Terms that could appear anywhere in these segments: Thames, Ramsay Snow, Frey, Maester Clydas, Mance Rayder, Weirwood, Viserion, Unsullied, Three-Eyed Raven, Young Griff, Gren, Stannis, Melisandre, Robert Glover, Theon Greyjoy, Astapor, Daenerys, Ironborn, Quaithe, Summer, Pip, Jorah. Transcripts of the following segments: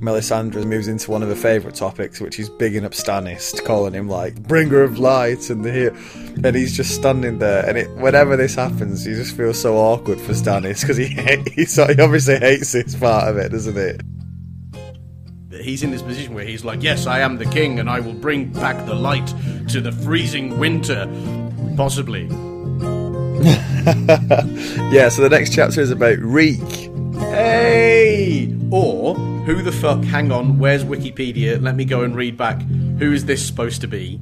Melisandre moves into one of her favourite topics, which is bigging up Stannis, calling him like bringer of light, and he's just standing there. And whenever this happens, you just feel so awkward for Stannis because he obviously hates this part of it, doesn't it? He's in this position where he's like, yes, I am the king, and I will bring back the light to the freezing winter, possibly. Yeah, so the next chapter is about Reek. Hey! Or, who the fuck, hang on, where's Wikipedia? Let me go and read back. Who is this supposed to be?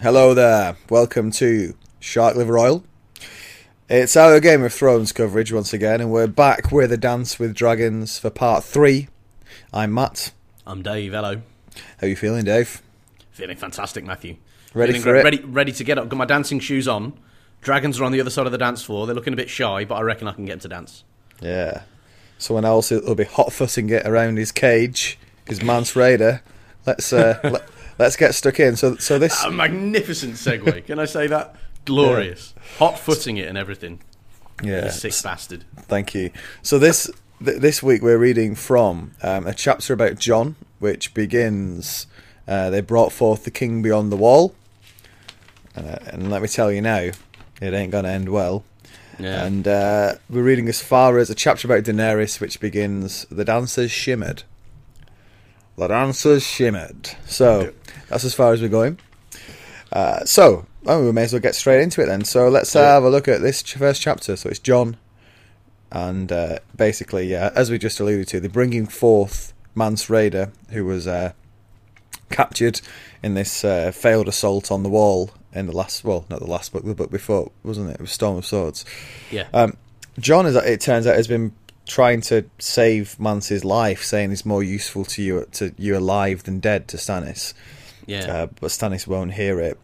Hello there. Welcome to Shark Liver Oil. It's our Game of Thrones coverage once again, and we're back with A Dance with Dragons for part 3. I'm Matt. I'm Dave, hello. How are you feeling, Dave? Feeling fantastic, Matthew. Ready to get up. Got my dancing shoes on. Dragons are on the other side of the dance floor. They're looking a bit shy, but I reckon I can get them to dance. Yeah. Someone else will be hot-fussing it around his cage is Mance Rayder. Let's get stuck in. So this... A magnificent segue. Can I say that? Glorious. Yeah. Hot-footing it and everything. Yeah. You sick bastard. Thank you. So this week we're reading from a chapter about Jon, which begins, they brought forth the king beyond the wall. And let me tell you now, it ain't going to end well. Yeah. And we're reading as far as a chapter about Daenerys, which begins, the dancers shimmered. The dancers shimmered. So that's as far as we're going. We may as well get straight into it then. So let's have a look at this first chapter. So it's Jon, and basically, yeah, as we just alluded to, they're bringing forth Mance Rayder, who was captured in this failed assault on the wall in the book before, wasn't it? It was Storm of Swords. Yeah. Jon, it turns out, has been trying to save Mance's life, saying he's more useful to you alive than dead to Stannis. Yeah. But Stannis won't hear it.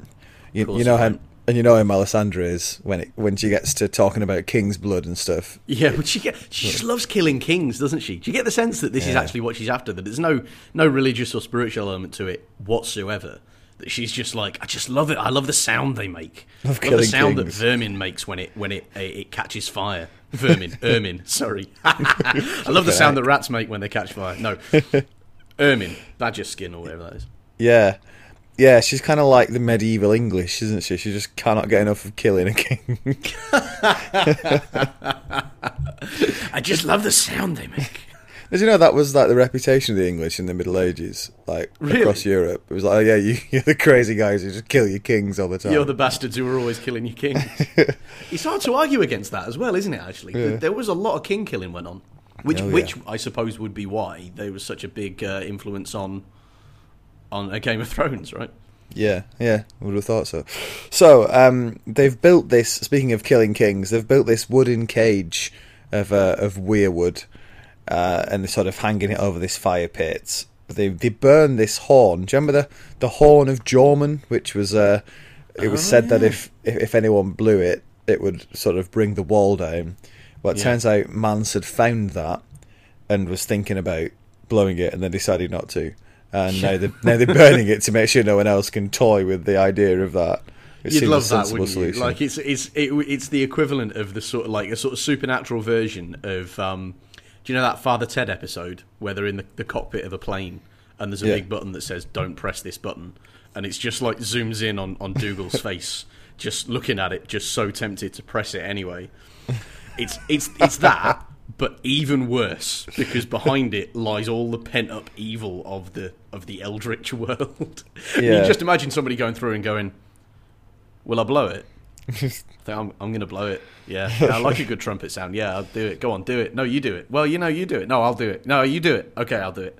You know how, and you know how Melisandre is when she gets to talking about king's blood and stuff. Yeah, but she just loves killing kings, doesn't she? Do you get the sense that this is actually what she's after? That there's no religious or spiritual element to it whatsoever. That she's just like, I just love it. I love the sound they make. I love the sound kings. That vermin makes when it catches fire. Ermin. Sorry. I love the sound that rats make when they catch fire. No, ermin, badger skin or whatever that is. Yeah. Yeah, she's kind of like the medieval English, isn't she? She just cannot get enough of killing a king. I just love the sound they make. Did you know that was like the reputation of the English in the Middle Ages, like across Europe? It was like, oh yeah, you're the crazy guys who just kill your kings all the time. You're the bastards who were always killing your kings. It's hard to argue against that as well, isn't it, actually? Yeah. There was a lot of king killing went on, which I suppose would be why there was such a big influence on A Game of Thrones, right? Yeah, I would have thought so. So, they've built this, speaking of killing kings, they've built this wooden cage of Weirwood, and they're sort of hanging it over this fire pit. They burn this horn. Do you remember the Horn of Joramun, which was, said that if anyone blew it, it would sort of bring the wall down. Well, it turns out Mance had found that and was thinking about blowing it and then decided not to. And now they're burning it to make sure no one else can toy with the idea of that. You'd love that, wouldn't you? Solution. Like it's the equivalent of the sort of like a sort of supernatural version of. Do you know that Father Ted episode where they're in the cockpit of a plane and there's a big button that says "Don't press this button," and it's just like zooms in on Dougal's face, just looking at it, just so tempted to press it anyway. It's that. But even worse, because behind it lies all the pent-up evil of the Eldritch world. Yeah. You just imagine somebody going through and going, "Will I blow it? I think I'm going to blow it. Yeah, I like a good trumpet sound. Yeah, I'll do it. Go on, do it. No, you do it. Well, you do it. No, I'll do it. No, you do it. Okay, I'll do it."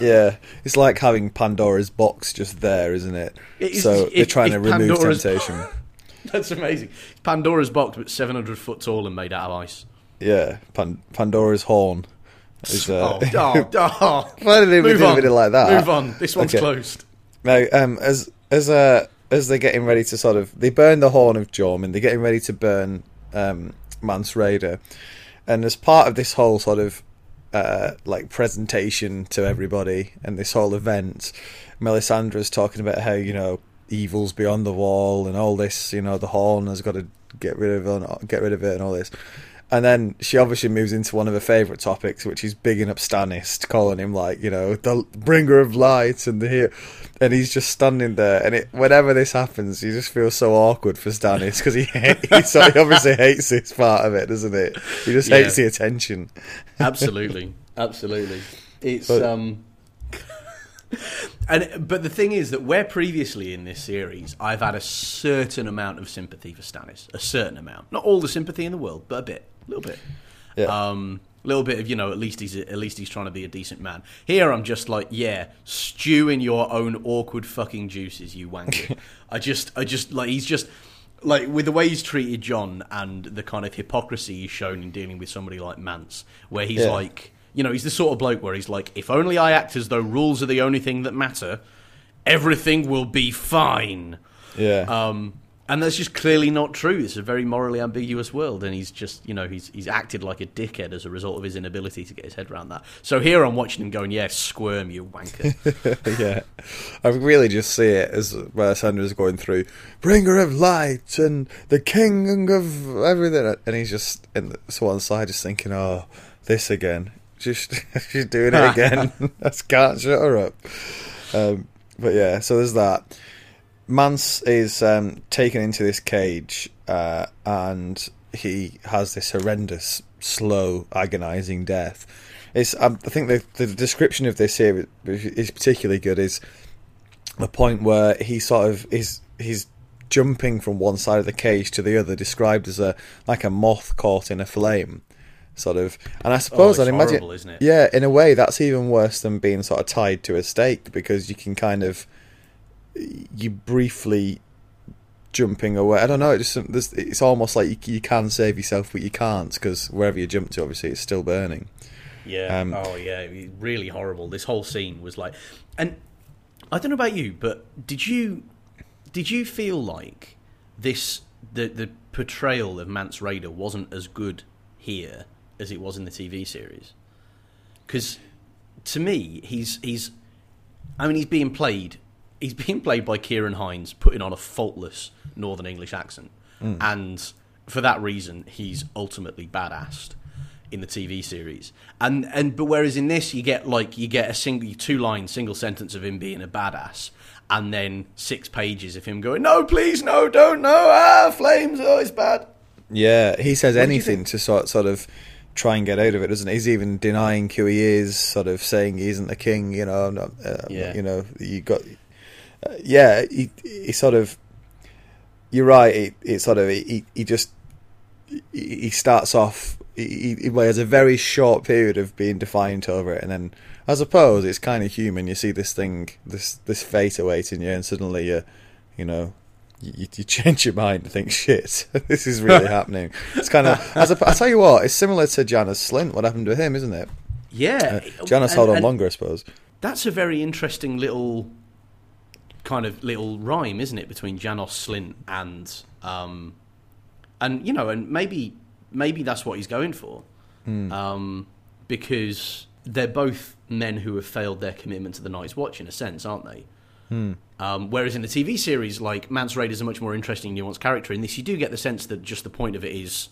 Yeah, it's like having Pandora's box just there, isn't it? They're trying to remove temptation. That's amazing. Pandora's box, but 700 foot tall and made out of ice. Yeah, Pandora's horn. Is, Why did they even do a video like that? Move on. This one's closed. Now, as they're getting ready to they burn the Horn of Joramun. They're getting ready to burn Mance Rayder, and as part of this whole sort of presentation to everybody and this whole event, Melisandre's talking about how evil's beyond the wall and all this. The horn has got to get rid of it and all this. And then she obviously moves into one of her favourite topics, which is bigging up Stannis, calling him, like, you know, the bringer of light and the hero. And he's just standing there. And it, whenever this happens, you just feel so awkward for Stannis because he obviously hates this part of it, doesn't it? He just hates the attention. Absolutely. Absolutely. But the thing is that where previously in this series I've had a certain amount of sympathy for Stannis, a certain amount, not all the sympathy in the world, but a little bit, little bit of, you know, at least he's trying to be a decent man. Here I'm just like, yeah, stew in your own awkward fucking juices, you wanker. I just like, he's just like, with the way he's treated Jon and the kind of hypocrisy he's shown in dealing with somebody like Mance, where he's like, you know, he's the sort of bloke where he's like, if only I act as though rules are the only thing that matter, everything will be fine. Yeah. And that's just clearly not true. It's a very morally ambiguous world, and he's just, you know, he's acted like a dickhead as a result of his inability to get his head around that. So here I'm watching him going, yeah, squirm, you wanker. Yeah. I really just see it as where Sandra's going through, bringer of light and the king of everything. And he's just, in the one side, just thinking, oh, this again. She's doing it again. I can't shut her up. But yeah, so there's that. Mance is taken into this cage, and he has this horrendous, slow, agonising death. I think the description of this here is particularly good. Is the point where he sort of is jumping from one side of the cage to the other, described as like a moth caught in a flame. Sort of, and I suppose I'd imagine, horrible, isn't it? Yeah, in a way, that's even worse than being sort of tied to a stake, because you can kind of, you briefly jumping away. I don't know. It's almost like you can save yourself, but you can't, because wherever you jump to, obviously, it's still burning. Yeah. Really horrible. This whole scene was like, and I don't know about you, but did you feel like this the portrayal of Mance Rayder wasn't as good here as it was in the TV series? Because to me, he's being played by Ciarán Hinds, putting on a faultless Northern English accent, and for that reason he's ultimately badassed in the TV series. But whereas in this you get a single sentence of him being a badass, and then 6 pages of him going, no, please, no, don't, no, flames, oh, it's bad. Yeah, he says anything to sort of try and get out of it, doesn't he? He's even denying who he is, sort of saying he isn't the king, you know, you're right, he has a very short period of being defiant over it, and then I suppose it's kind of human. You see this thing, this fate awaiting you, and suddenly you change your mind and think, shit, this is really happening. It's kind of, I tell you what, it's similar to Janos Slynt, what happened to him, isn't it? Yeah. Janos held on longer, I suppose. That's a very interesting little rhyme, isn't it, between Janos Slynt and maybe that's what he's going for. Because they're both men who have failed their commitment to the Night's Watch, in a sense, aren't they? Whereas in the TV series, like, Mance Rayder is a much more interesting, nuanced character. In this, you do get the sense that just the point of it is,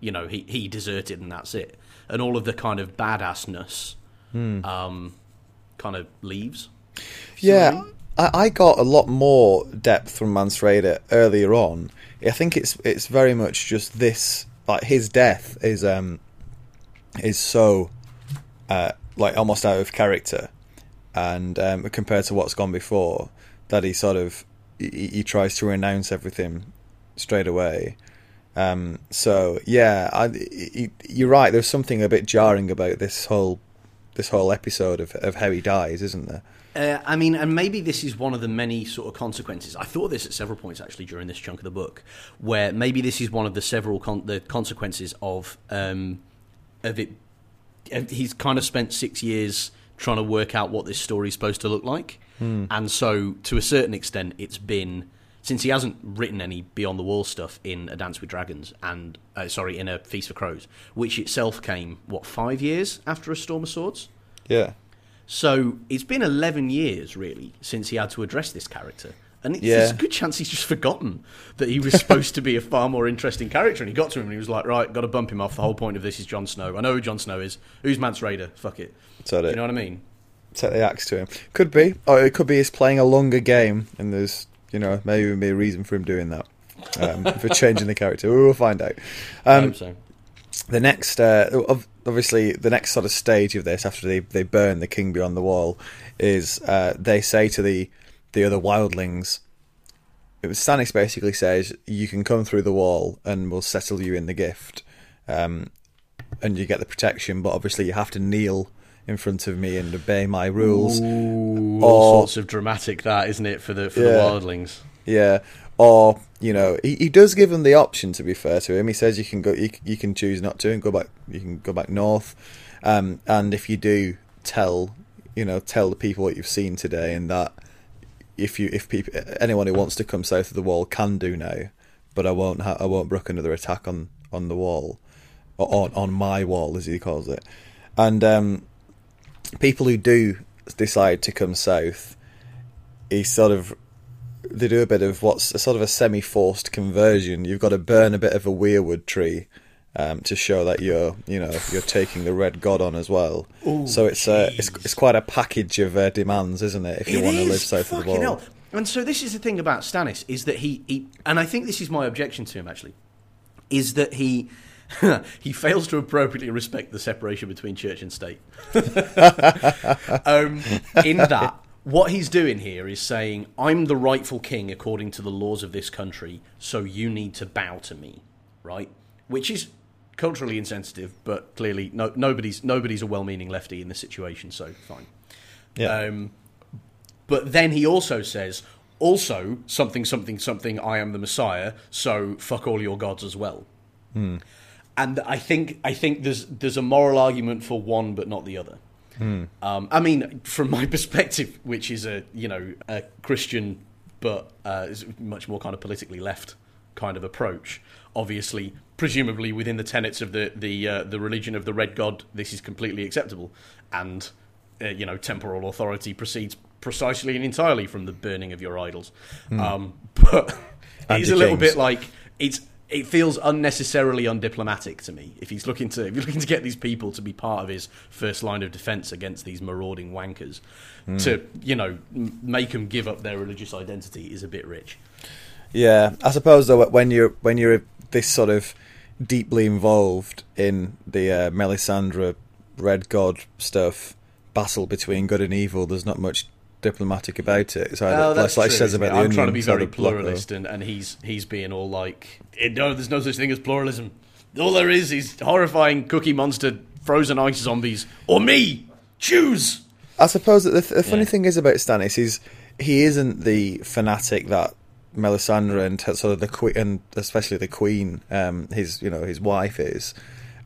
you know, he deserted and that's it, and all of the kind of badassness kind of leaves. Yeah, I got a lot more depth from Mance Rayder earlier on. I think it's very much just this, like, his death is so like almost out of character. And compared to what's gone before, that he sort of he tries to renounce everything straight away. You're right. There's something a bit jarring about this whole episode of how he dies, isn't there? And maybe this is one of the many sort of consequences. I thought this at several points actually during this chunk of the book, where maybe this is one of the several the consequences of it. He's kind of spent 6 years trying to work out what this story's supposed to look like. And so, to a certain extent, it's been, since he hasn't written any Beyond the Wall stuff in A Dance with Dragons, and, in A Feast for Crows, which itself came, 5 years after A Storm of Swords? Yeah. So, it's been 11 years, really, since he had to address this character And it's, there's a good chance he's just forgotten that he was supposed to be a far more interesting character. And he got to him and he was like, right, got to bump him off. The whole point of this is Jon Snow. I know who Jon Snow is. Who's Mance Rayder? Fuck it. Do you know what I mean? Take the axe to him. Could be. Or it could be he's playing a longer game and there's, you know, maybe a reason for him doing that. For changing the character. We'll find out. I hope so. The next, obviously, the next sort of stage of this, after they burn the king beyond the wall, is they say to the other wildlings, Stannis basically says, you can come through the wall and we'll settle you in the gift, and you get the protection, but obviously you have to kneel in front of me and obey my rules. Ooh, all sorts of dramatic that, isn't it, for the wildlings? Yeah. Or, you know, he does give them the option. To be fair to him, he says you can choose not to, and go back. You can go back north, and if you do, tell the people what you've seen today, and that anyone who wants to come south of the wall can do now, but I won't brook another attack on the wall, or on my wall as he calls it, and people who do decide to come south, they do a bit of what's a sort of a semi-forced conversion. You've got to burn a bit of a weirwood tree to show that you're taking the red god on as well. Ooh, so it's quite a package of demands, isn't it? If you want to live south of the wall. Hell. And so this is the thing about Stannis, is that he and I think this is my objection to him actually, is that he fails to appropriately respect the separation between church and state. In that. What he's doing here is saying, I'm the rightful king according to the laws of this country, so you need to bow to me, right? Which is culturally insensitive, but clearly nobody's a well-meaning lefty in this situation, so fine. Yeah. But then he also says, also, something, something, something, I am the Messiah, so fuck all your gods as well. Mm. And I think there's a moral argument for one but not the other. Hmm. I mean, from my perspective, which is a Christian but is much more kind of politically left kind of approach, obviously, presumably within the tenets of the religion of the Red God, this is completely acceptable, and temporal authority proceeds precisely and entirely from the burning of your idols. Hmm. But it's a little bit like It feels unnecessarily undiplomatic to me. If he's looking to get these people to be part of his first line of defence against these marauding wankers, to make them give up their religious identity is a bit rich. Yeah, I suppose though when you're this sort of deeply involved in the Melisandre Red God stuff, battle between good and evil, there's not much diplomatic about it. I'm trying to be very pluralist, and he's being all like, no, there's no such thing as pluralism. All there is horrifying cookie monster frozen ice zombies or me. Choose. I suppose that the funny thing is about Stannis is he isn't the fanatic that Melisandre and sort of the queen, and especially the queen, his wife is.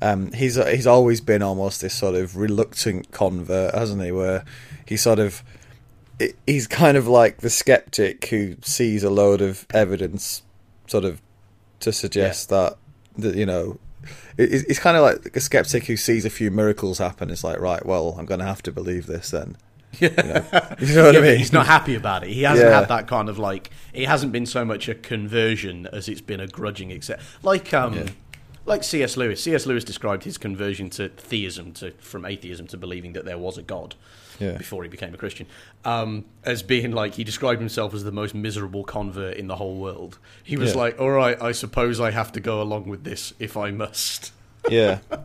He's always been almost this sort of reluctant convert, hasn't he? Where he sort of he's kind of like the skeptic who sees a load of evidence sort of to suggest that it's kind of like a skeptic who sees a few miracles happen. It's like, right, well, I'm going to have to believe this then. You know what I mean? He's not happy about it. He hasn't had that kind of like, it hasn't been so much a conversion as it's been a grudging accept. Like C.S. Lewis. C.S. Lewis described his conversion to theism, from atheism to believing that there was a God before he became a Christian, as being like, he described himself as the most miserable convert in the whole world. He was like, all right, I suppose I have to go along with this if I must. But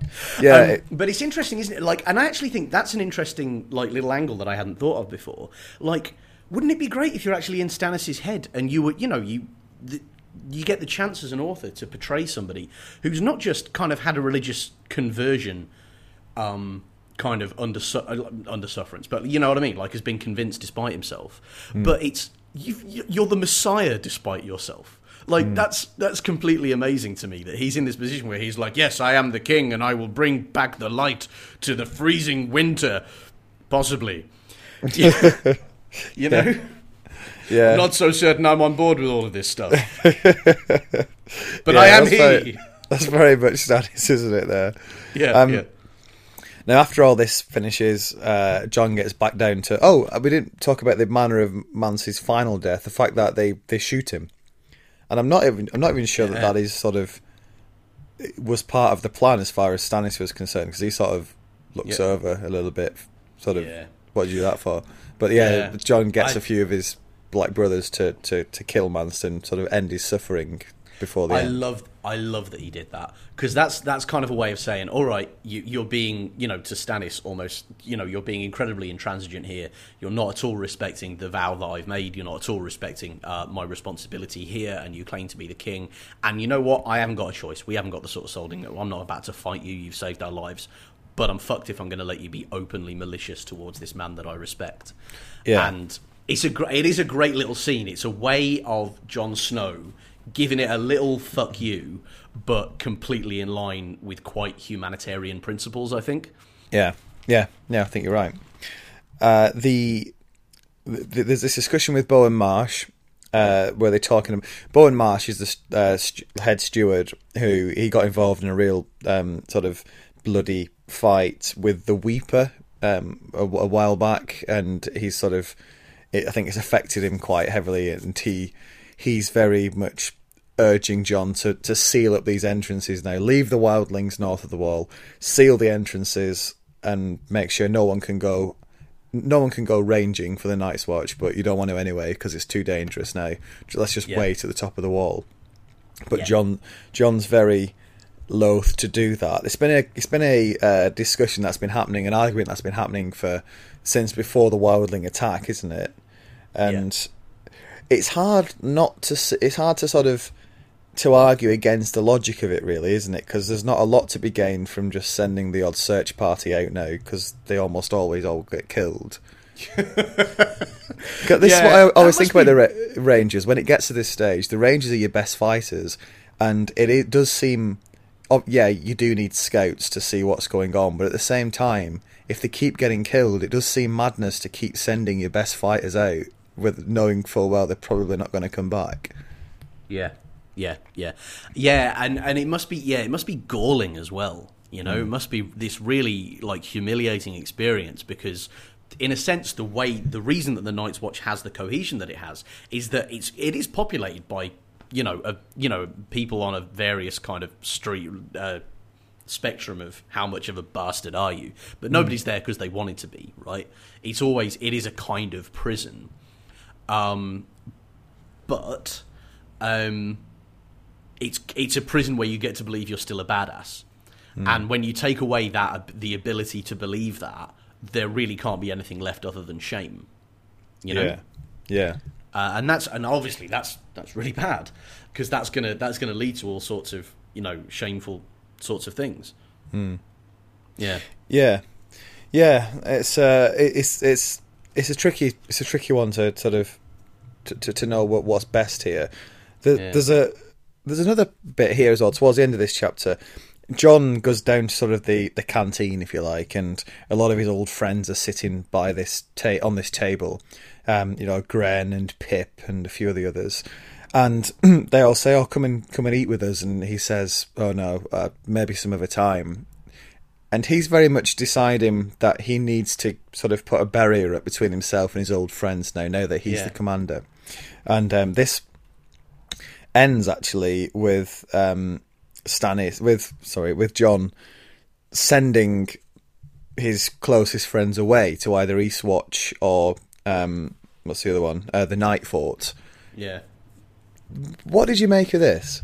it's interesting, isn't it? Like, and I actually think that's an interesting little angle that I hadn't thought of before. Like, wouldn't it be great if you're actually in Stannis's head and you were, you get the chance as an author to portray somebody who's not just kind of had a religious conversion, kind of under sufferance, but you know what I mean, like has been convinced despite himself. Mm. But it's you're the Messiah despite yourself. Like that's completely amazing to me that he's in this position where he's like, yes, I am the king, and I will bring back the light to the freezing winter, possibly. You know. Yeah. Yeah. I'm not so certain I'm on board with all of this stuff. But I am here. That's very much Stannis, isn't it, there? Yeah, Now, after all this finishes, Jon gets back down to... Oh, we didn't talk about the manner of Mance's final death, the fact that they shoot him. And I'm not even sure that is sort of... It was part of the plan as far as Stannis was concerned, because he sort of looks over a little bit, sort of, what did you do that for? But Jon gets a few of his black brothers to kill Mance and sort of end his suffering before the end. I love that he did that, because that's kind of a way of saying, all right, you're being, to Stannis almost, you're being incredibly intransigent here. You're not at all respecting the vow that I've made. You're not at all respecting my responsibility here, and you claim to be the king. And you know what? I haven't got a choice. We haven't got the sort of solding. I'm not about to fight you. You've saved our lives. But I'm fucked if I'm going to let you be openly malicious towards this man that I respect. Yeah. And it is a great little scene. It's a way of Jon Snow giving it a little fuck you, but completely in line with quite humanitarian principles, I think. Yeah, I think you're right. There's this discussion with Bowen Marsh, where they're talking... Bowen Marsh is the head steward who he got involved in a real sort of bloody fight with the Weeper a while back, and he's sort of... I think it's affected him quite heavily, and he's very much urging Jon to seal up these entrances now. Leave the wildlings north of the wall, seal the entrances, and make sure no one can go ranging for the Night's Watch, but you don't want to anyway because it's too dangerous now. Let's just wait at the top of the wall. But Jon's very loath to do that. It's been a discussion that's been happening, an argument that's been happening since before the wildling attack, isn't it? And It's hard to argue against the logic of it, really, isn't it? Because there's not a lot to be gained from just sending the odd search party out now, because they almost always all get killed. This is what I always think about the Rangers. When it gets to this stage, the Rangers are your best fighters, and it does seem... Oh, yeah, you do need scouts to see what's going on, but at the same time, if they keep getting killed, it does seem madness to keep sending your best fighters out, with knowing full well they're probably not going to come back. And it must be galling as well, It must be this really humiliating experience, because in a sense the reason that the Night's Watch has the cohesion that it has is that it is populated by people on a various kind of street spectrum of how much of a bastard are you, but nobody's there because they wanted to be, right? It is a kind of prison. But it's a prison where you get to believe you're still a badass, and when you take away the ability to believe that, there really can't be anything left other than shame, and obviously that's really bad, because that's gonna lead to all sorts of shameful sorts of things. It's a tricky one to sort of to know what's best here. There's another bit here as well towards the end of this chapter. Jon goes down to sort of the canteen, if you like, and a lot of his old friends are sitting by this on this table. Gren and Pip and a few of the others, and they all say, "Oh, come and eat with us." And he says, "Oh no, maybe some other time." And he's very much deciding that he needs to sort of put a barrier up between himself and his old friends now that he's the commander. And this ends actually with with Jon sending his closest friends away to either Eastwatch or what's the other one? The Nightfort. Yeah. What did you make of this?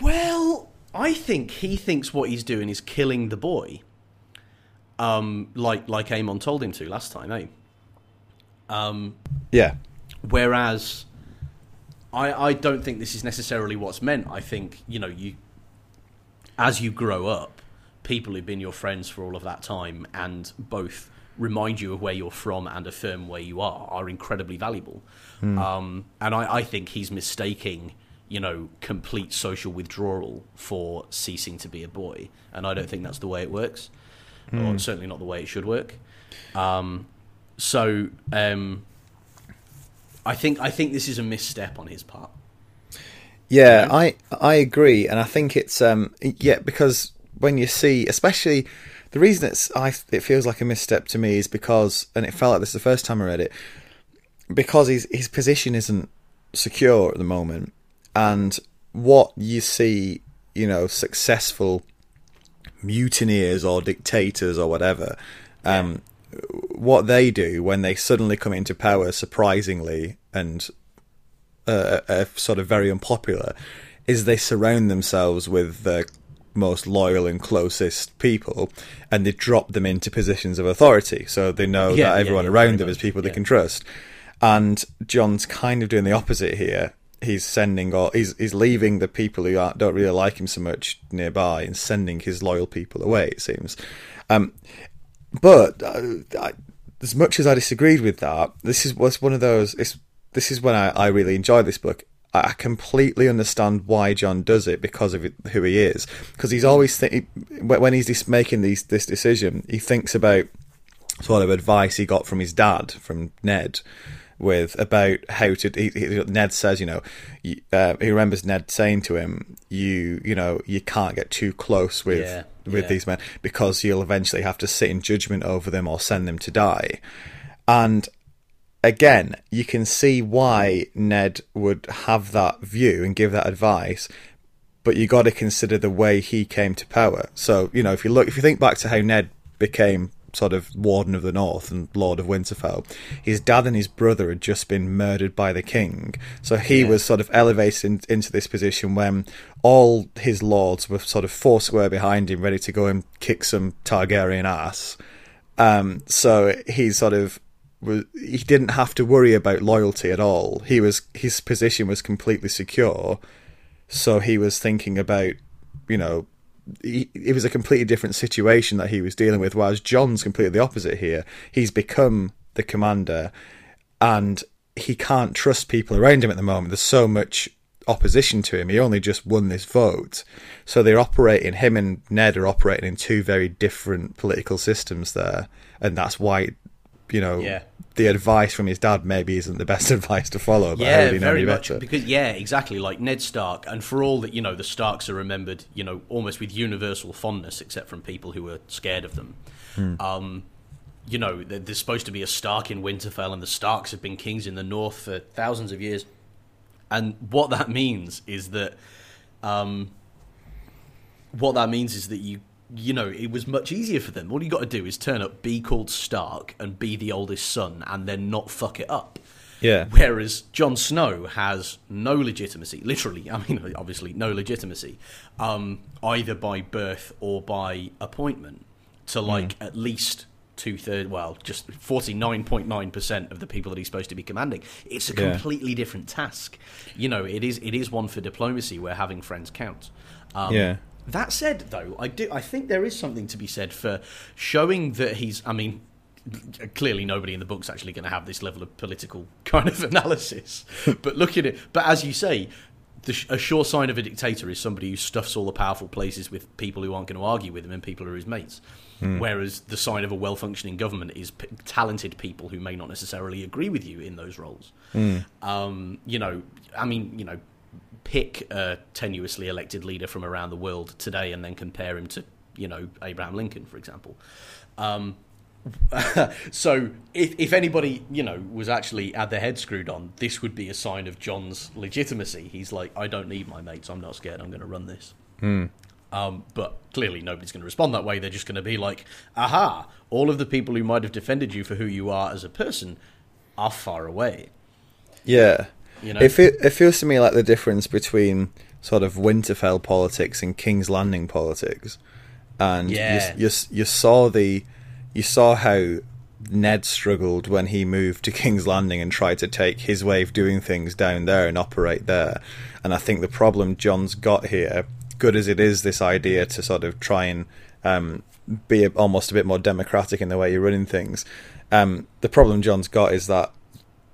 Well, I think he thinks what he's doing is killing the boy. Like Aemon told him to last time, eh? Whereas, I don't think this is necessarily what's meant. I think, as you grow up, people who've been your friends for all of that time and both remind you of where you're from and affirm where you are incredibly valuable. And I think he's mistaking complete social withdrawal for ceasing to be a boy. And I don't think that's the way it works. Or certainly not the way it should work. I think this is a misstep on his part. Yeah, I agree, and I think it's because when you see, especially The reason it feels like a misstep to me is because, and it felt like this the first time I read it, because his position isn't secure at the moment, and what you see, you know, successful mutineers or dictators or whatever, what they do when they suddenly come into power surprisingly and are sort of very unpopular is they surround themselves with the most loyal and closest people, and they drop them into positions of authority, so they know that everyone around them is people they can trust. And Jon's kind of doing the opposite here. He's sending, or he's leaving the people who don't really like him so much nearby and sending his loyal people away, it seems. But as much as I disagreed with that, was one of those. This is when I really enjoyed this book. I completely understand why Jon does it because of who he is. Because he's always when he's making this decision, he thinks about sort of advice he got from his dad, from Ned, with about how to. Ned says, he remembers Ned saying to him, you can't get too close with these men because you'll eventually have to sit in judgment over them or send them to die. And again, you can see why Ned would have that view and give that advice, but you got to consider the way he came to power. So, if you think back to how Ned became sort of Warden of the North and Lord of Winterfell, his dad and his brother had just been murdered by the king. So he was sort of elevated into this position when all his lords were sort of foursquare behind him, ready to go and kick some Targaryen ass. So he sort of, he didn't have to worry about loyalty at all. His position was completely secure, so he was thinking about, it was a completely different situation that he was dealing with, whereas Jon's completely the opposite here. He's become the commander, and he can't trust people around him at the moment. There's so much opposition to him. He only just won this vote. So him and Ned are operating in two very different political systems there, and that's why the advice from his dad maybe isn't the best advice to follow, but I really know very much better. Because exactly, like Ned Stark, and for all that, the Starks are remembered, almost with universal fondness, except from people who are scared of them. There's supposed to be a Stark in Winterfell, and the Starks have been kings in the North for thousands of years, and what that means is that it was much easier for them. All you got to do is turn up, be called Stark, and be the oldest son, and then not fuck it up. Yeah. Whereas Jon Snow has no legitimacy, literally, obviously no legitimacy, either by birth or by appointment, to at least two-thirds, just 49.9% of the people that he's supposed to be commanding. It's a completely different task. It is one for diplomacy where having friends counts. That said, though, I think there is something to be said for showing that he's... clearly nobody in the book's actually going to have this level of political kind of analysis. But look at it. But as you say, a sure sign of a dictator is somebody who stuffs all the powerful places with people who aren't going to argue with him and people who are his mates. Whereas the sign of a well-functioning government is talented people who may not necessarily agree with you in those roles. Pick a tenuously elected leader from around the world today and then compare him to, Abraham Lincoln, for example. So if anybody, was actually had their head screwed on, this would be a sign of Jon's legitimacy. He's like, I don't need my mates. I'm not scared. I'm going to run this. But clearly nobody's going to respond that way. They're just going to be like, aha, all of the people who might have defended you for who you are as a person are far away. Yeah. It feels to me like the difference between sort of Winterfell politics and King's Landing politics, and you saw how Ned struggled when he moved to King's Landing and tried to take his way of doing things down there and operate there. And I think the problem Jon's got here, good as it is, this idea to sort of try and be almost a bit more democratic in the way you're running things. The problem Jon's got is that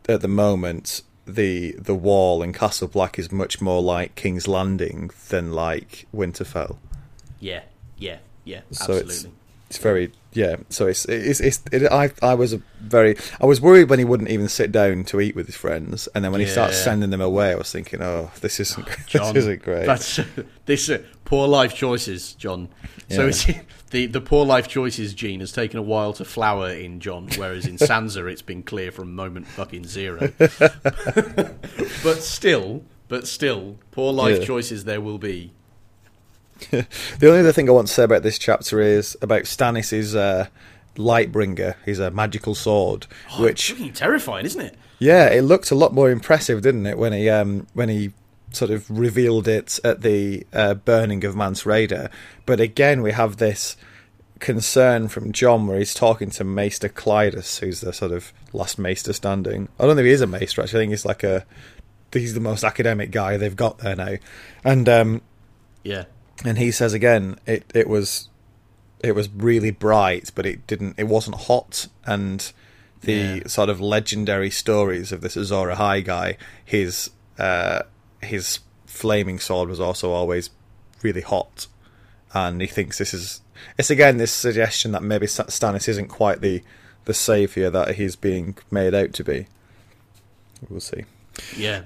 at the moment, the wall in Castle Black is much more like King's Landing than like Winterfell. Yeah, absolutely. So It's very, yeah. So I was worried when he wouldn't even sit down to eat with his friends, and then when he starts sending them away, I was thinking, this isn't great. That's poor life choices, John. Yeah. So it's, the poor life choices gene has taken a while to flower in John, whereas in Sansa it's been clear from moment fucking zero. But still, poor life choices there will be. The only other thing I want to say about this chapter is about Stannis' Lightbringer, his magical sword, which it's really terrifying, isn't it? Yeah, it looked a lot more impressive, didn't it, when he sort of revealed it at the burning of Mance Rayder. But again, we have this concern from Jon where he's talking to Maester Clydas, who's the sort of last Maester standing. I don't think he is a Maester, actually. I think he's the most academic guy they've got there now, and he says again, it was really bright, but it wasn't hot. And the sort of legendary stories of this Azor Ahai guy, his flaming sword was also always really hot, and he thinks it's again this suggestion that maybe Stannis isn't quite the saviour that he's being made out to be. We'll see. Yeah.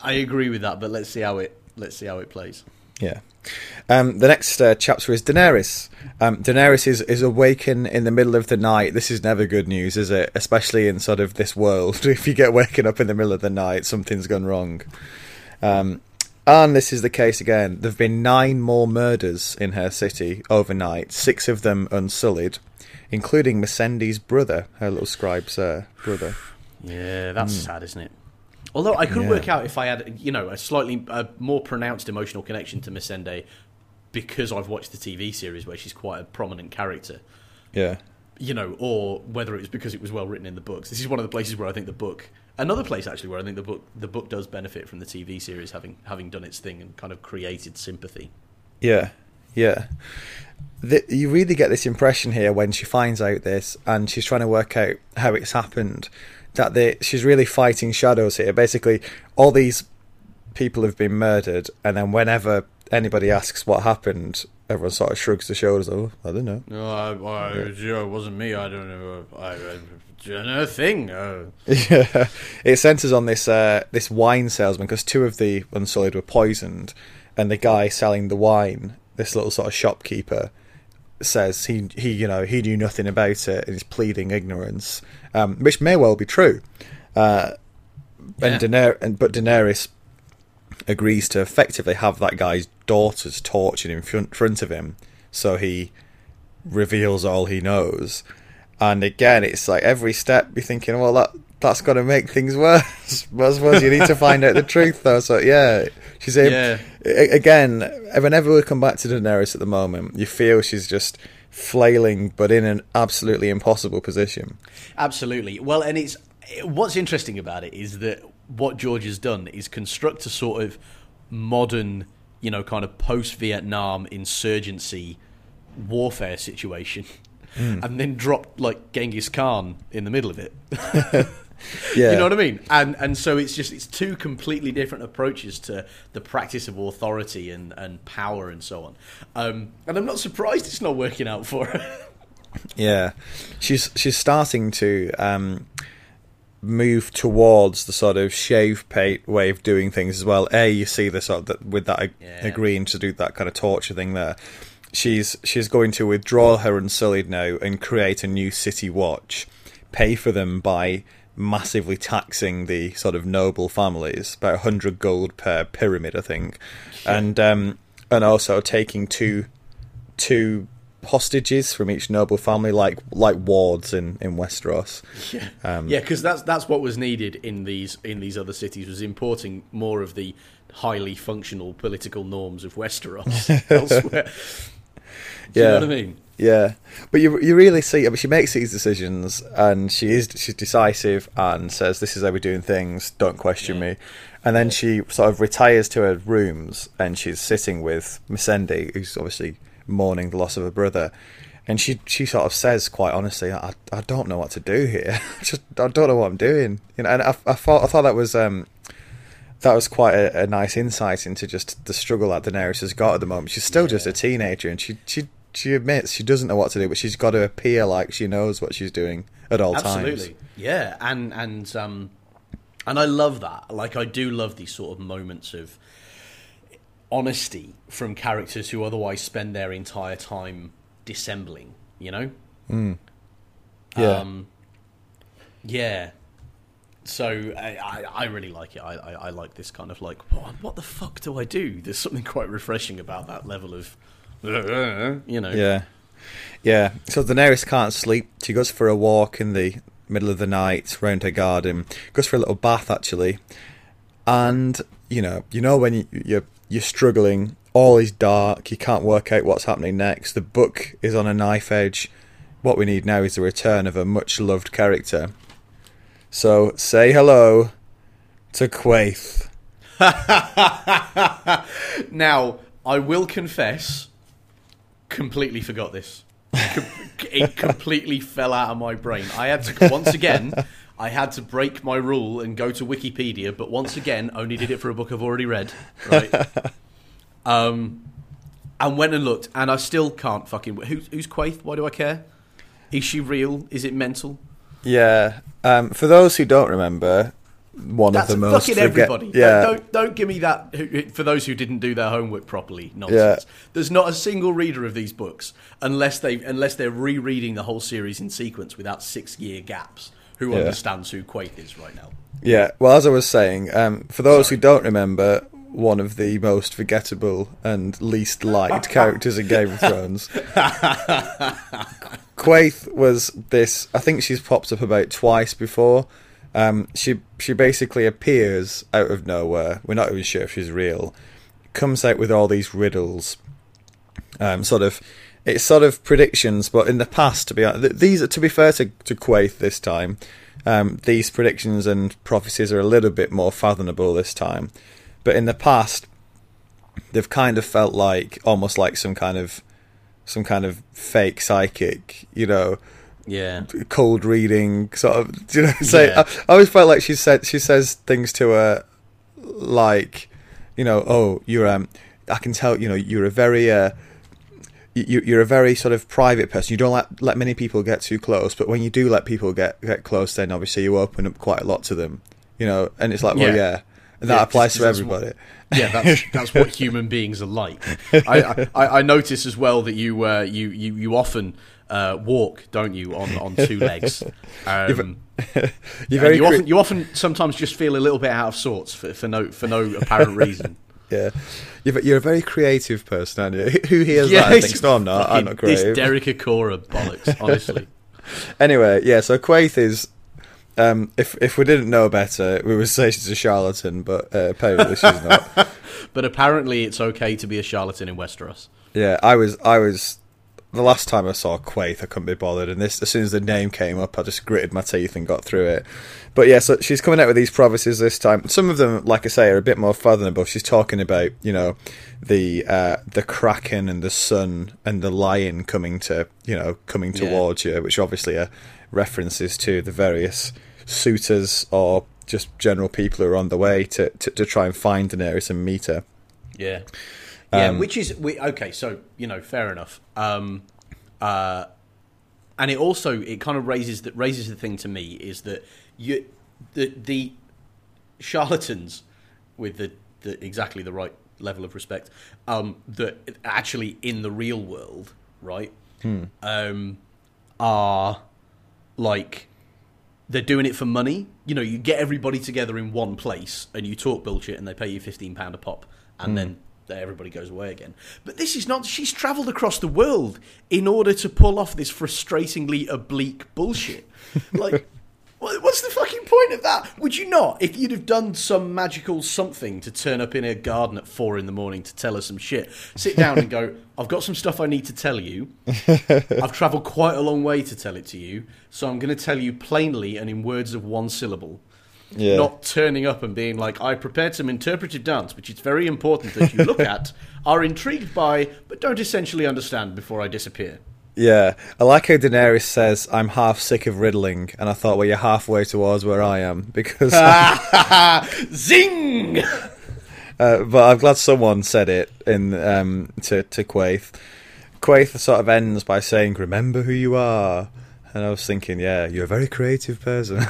I agree with that, but let's see how it plays. Yeah. The next chapter is Daenerys. Daenerys is awakened in the middle of the night. This is never good news, is it? Especially in sort of this world. If you get waken up in the middle of the night, something's gone wrong. And this is the case again. There have been 9 more murders in her city overnight, 6 of them unsullied, including Missandei's brother, her little scribe's brother. Yeah, that's sad, isn't it? Although I could work out if I had, a slightly more pronounced emotional connection to Missandei because I've watched the TV series where she's quite a prominent character. Yeah. Or whether it was because it was well written in the books. This is one of the places where I think the book does benefit from the TV series having done its thing and kind of created sympathy. Yeah. Yeah. You really get this impression here when she finds out this and she's trying to work out how it's happened, that she's really fighting shadows here. Basically, all these people have been murdered, and then whenever anybody asks what happened, everyone sort of shrugs their shoulders. Oh, I don't know. No, it wasn't me. I don't know. I don't know a thing. Yeah. It centres on this wine salesman, because 2 of the Unsullied were poisoned, and the guy selling the wine, this little sort of shopkeeper, says he knew nothing about it and is pleading ignorance, which may well be true. But Daenerys agrees to effectively have that guy's daughters tortured in front of him, so he reveals all he knows. And again, it's like every step you're thinking, well, that's going to make things worse. I suppose you need to find out the truth, though. So, she's again, whenever we come back to Daenerys at the moment, you feel she's just flailing, but in an absolutely impossible position. Absolutely. Well, and it's what's interesting about it is that what George has done is construct a sort of modern, kind of post-Vietnam insurgency warfare situation. Mm. And then dropped like Genghis Khan in the middle of it. You know what I mean? And so it's 2 completely different approaches to the practice of authority and power and so on. And I'm not surprised it's not working out for her. Yeah, she's starting to move towards the sort of shave pate way of doing things as well. You see this sort of, agreeing to do that kind of torture thing there. She's going to withdraw her Unsullied now and create a new city watch, pay for them by massively taxing the sort of noble families, about 100 gold per pyramid, I think, and also taking two hostages from each noble family, like wards in Westeros. Because that's what was needed in these other cities, was importing more of the highly functional political norms of Westeros elsewhere. Do you know what I mean? Yeah, but you really see. I mean, she makes these decisions, and she's decisive, and says, "This is how we're doing things. Don't question me." And then she sort of retires to her rooms, and she's sitting with Missandei, who's obviously mourning the loss of her brother. And she sort of says, quite honestly, "I don't know what to do here. I don't know what I'm doing." And I thought that was that was quite a nice insight into just the struggle that Daenerys has got at the moment. She's still just a teenager, and she admits she doesn't know what to do, but she's got to appear like she knows what she's doing at all times. Absolutely, yeah, and I love that. Like, I do love these sort of moments of honesty from characters who otherwise spend their entire time dissembling, you know? Mm. Yeah. Yeah. So I really like it. I like this kind of like, what the fuck do I do? There's something quite refreshing about that level of, you know. Yeah. Yeah. So Daenerys can't sleep. She goes for a walk in the middle of the night round her garden. Goes for a little bath, actually. And, you know when you're struggling, all is dark, you can't work out what's happening next, the book is on a knife edge. What we need now is the return of a much-loved character. So, say hello to Quaithe. Now, I will confess, completely forgot this. It completely fell out of my brain. I had to break my rule and go to Wikipedia, but once again, only did it for a book I've already read. Right? And went and looked, and I still can't fucking... Who's Quaithe? Why do I care? Is she real? Is it mental? Yeah. For those who don't remember, that's fucking everybody. Yeah. Don't give me that. For those who didn't do their homework properly, nonsense. Yeah. There's not a single reader of these books unless they're rereading the whole series in sequence without 6-year gaps. Who understands who Quaithe is right now? Yeah. Well, as I was saying, for those who don't remember, one of the most forgettable and least liked characters in Game of Thrones. Quaithe was this... I think she's popped up about twice before. She basically appears out of nowhere. We're not even sure if she's real. Comes out with all these riddles. It's sort of predictions, but in the past, to be honest, these are, to be fair to Quaithe this time, these predictions and prophecies are a little bit more fathomable this time. But in the past, they've kind of felt like almost like some kind of fake psychic, cold reading sort of. Do you know what I'm saying? Yeah. I always felt like she says things to her like, oh, you're I can tell you're a very you're a very sort of private person. You don't let many people get too close, but when you do let people get close, then obviously you open up quite a lot to them, And it's like, well, yeah. And that applies to everybody. That's what human beings are like. I notice as well that you often walk, don't you, on two legs. You often sometimes just feel a little bit out of sorts for no apparent reason. Yeah, you're a very creative person, aren't you? Who hears that and thinks, no, I'm not. I'm not creative. This Derek Acora bollocks, honestly. Anyway, so Quaithe is... if we didn't know better, we would say she's a charlatan, but apparently she's not. But apparently it's okay to be a charlatan in Westeros. Yeah, I was the last time I saw Quaithe, I couldn't be bothered, and as soon as the name came up, I just gritted my teeth and got through it. But yeah, so she's coming out with these prophecies this time. Some of them, like I say, are a bit more fathomable. She's talking about, the kraken and the sun and the lion coming towards you, which obviously are references to the various suitors or just general people who are on the way to try and find Daenerys and meet her. Yeah. Which is... okay, so, fair enough. And it also, it kind of raises the thing to me is that the charlatans with the exactly the right level of respect that actually in the real world, right, are like... They're doing it for money. You get everybody together in one place and you talk bullshit and they pay you £15 a pop and then everybody goes away again. But this is not... She's travelled across the world in order to pull off this frustratingly oblique bullshit. Like, what's the fucking point of that? Would you not? If you'd have done some magical something to turn up in her garden at 4 a.m. to tell her some shit, sit down and go, I've got some stuff I need to tell you. I've travelled quite a long way to tell it to you, so I'm going to tell you plainly and in words of one syllable. Yeah. Not turning up and being like, I prepared some interpretive dance, which it's very important that you look at, are intrigued by, but don't essentially understand before I disappear. Yeah, I like how Daenerys says, "I'm half sick of riddling," and I thought, well, you're halfway towards where I am, because... Zing! But I'm glad someone said it in to Quaithe. Quaithe sort of ends by saying, "Remember who you are." And I was thinking, yeah, you're a very creative person.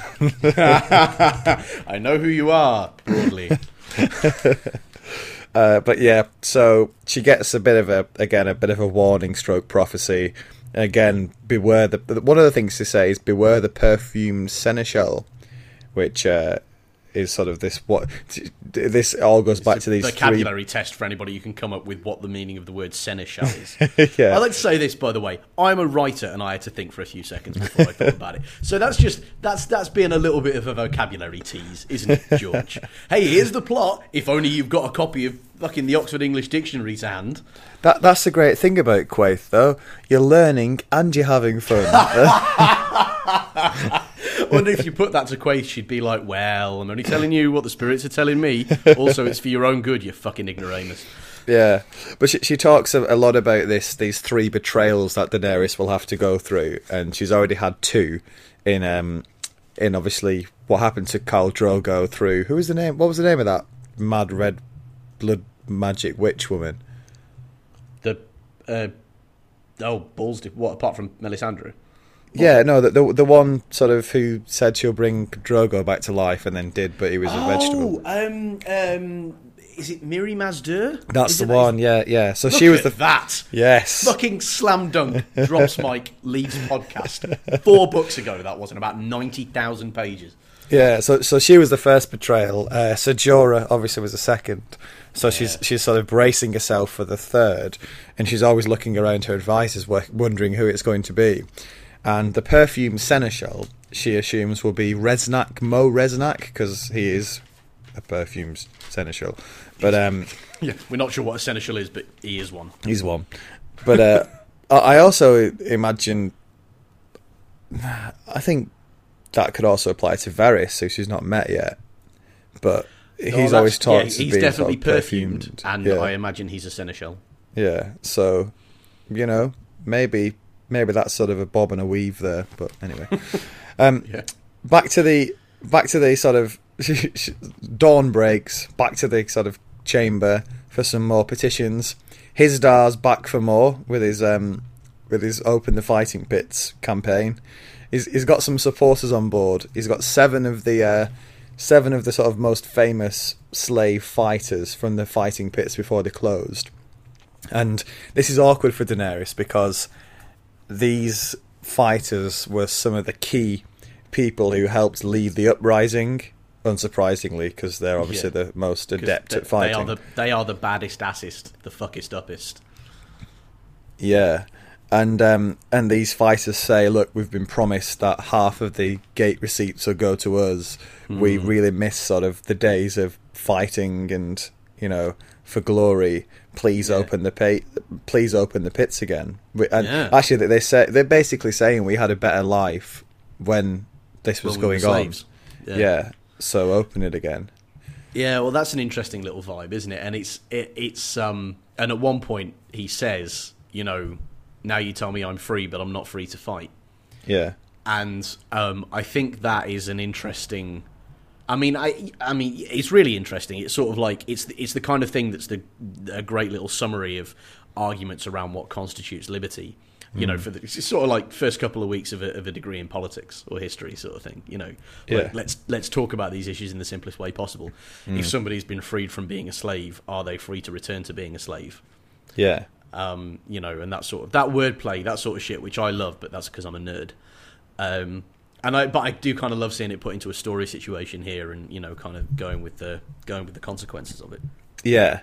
I know who you are, broadly. But yeah, so she gets a bit of a warning stroke prophecy. Again, beware the... One of the things they say is beware the perfumed Seneschal, which is sort of this... What this all goes back to these vocabulary test for anybody who can come up with what the meaning of the word Seneschal is. Yeah. I like to say this, by the way. I'm a writer, and I had to think for a few seconds before I thought about it. So that's being a little bit of a vocabulary tease, isn't it, George? Hey, here's the plot. If only you've got a copy of fucking the Oxford English Dictionary to hand. That's the great thing about Quaithe, though. You're learning and you're having fun. I wonder if you put that to Quaithe, she'd be like, well, I'm only telling you what the spirits are telling me. Also, it's for your own good, you fucking ignoramus. Yeah, but she talks a lot about these three betrayals that Daenerys will have to go through, and she's already had two in obviously what happened to Khal Drogo through... Who was the name? What was the name of that mad red blood magic witch woman? The... What, apart from Melisandre? Yeah, no, the one sort of who said she'll bring Drogo back to life and then did, but he was a vegetable. Is it Miri Mazdur? That's the one, yeah. So she was that. Yes. Fucking slam dunk, drops mic, leaves podcast. 4 books ago that wasn't, about 90,000 pages. Yeah, so she was the first betrayal. So Jorah obviously was the second. So she's sort of bracing herself for the third, and she's always looking around her advisors, wondering who it's going to be. And the perfume Seneschal, she assumes, will be Mo Reznak, because he is a perfume Seneschal. But yeah, we're not sure what a Seneschal is, but he is one. He's one. But I also imagine... I think that could also apply to Varys, who she's not met yet. But he's always talked to being... He's definitely sort of perfumed, and yeah. I imagine he's a Seneschal. Yeah, so, you know, maybe that's sort of a bob and a weave there, but anyway. Yeah. Back to the sort of dawn breaks. Back to the sort of chamber for some more petitions. Hizdar's back for more with his Open the Fighting Pits campaign. He's got some supporters on board. He's got seven of the sort of most famous slave fighters from the fighting pits before they closed, and this is awkward for Daenerys because these fighters were some of the key people who helped lead the uprising, unsurprisingly, because they're obviously the most adept at fighting. They are the baddest assist, the fuckest uppest. Yeah, and these fighters say, look, we've been promised that half of the gate receipts will go to us. Mm. We really miss sort of the days of fighting and, you know, for glory. Please open the pits again. And actually, they're basically saying we had a better life when this was going on. Yeah, so open it again. Yeah, well, that's an interesting little vibe, isn't it? And it's at one point he says, you know, now you tell me I'm free, but I'm not free to fight. Yeah, and I think that is an interesting. I mean, it's really interesting. It's sort of like it's the kind of thing that's a great little summary of arguments around what constitutes liberty. You know, it's sort of like first couple of weeks of a degree in politics or history, sort of thing. You know, let's talk about these issues in the simplest way possible. Mm. If somebody's been freed from being a slave, are they free to return to being a slave? Yeah, you know, and that wordplay, that sort of shit, which I love, but that's because I'm a nerd. But I do kind of love seeing it put into a story situation here, and you know, kind of going with the consequences of it. Yeah,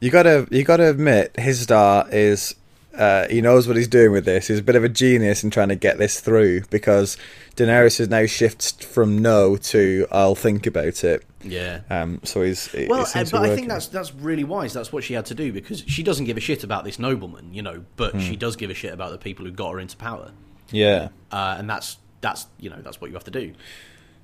you gotta admit, Hizdar is he knows what he's doing with this. He's a bit of a genius in trying to get this through because Daenerys has now shifts from no to I'll think about it. Yeah. So he's but I think that's really wise. That's what she had to do because she doesn't give a shit about this nobleman, you know, but she does give a shit about the people who got her into power. Yeah, and that's. That's, you know, that's what you have to do.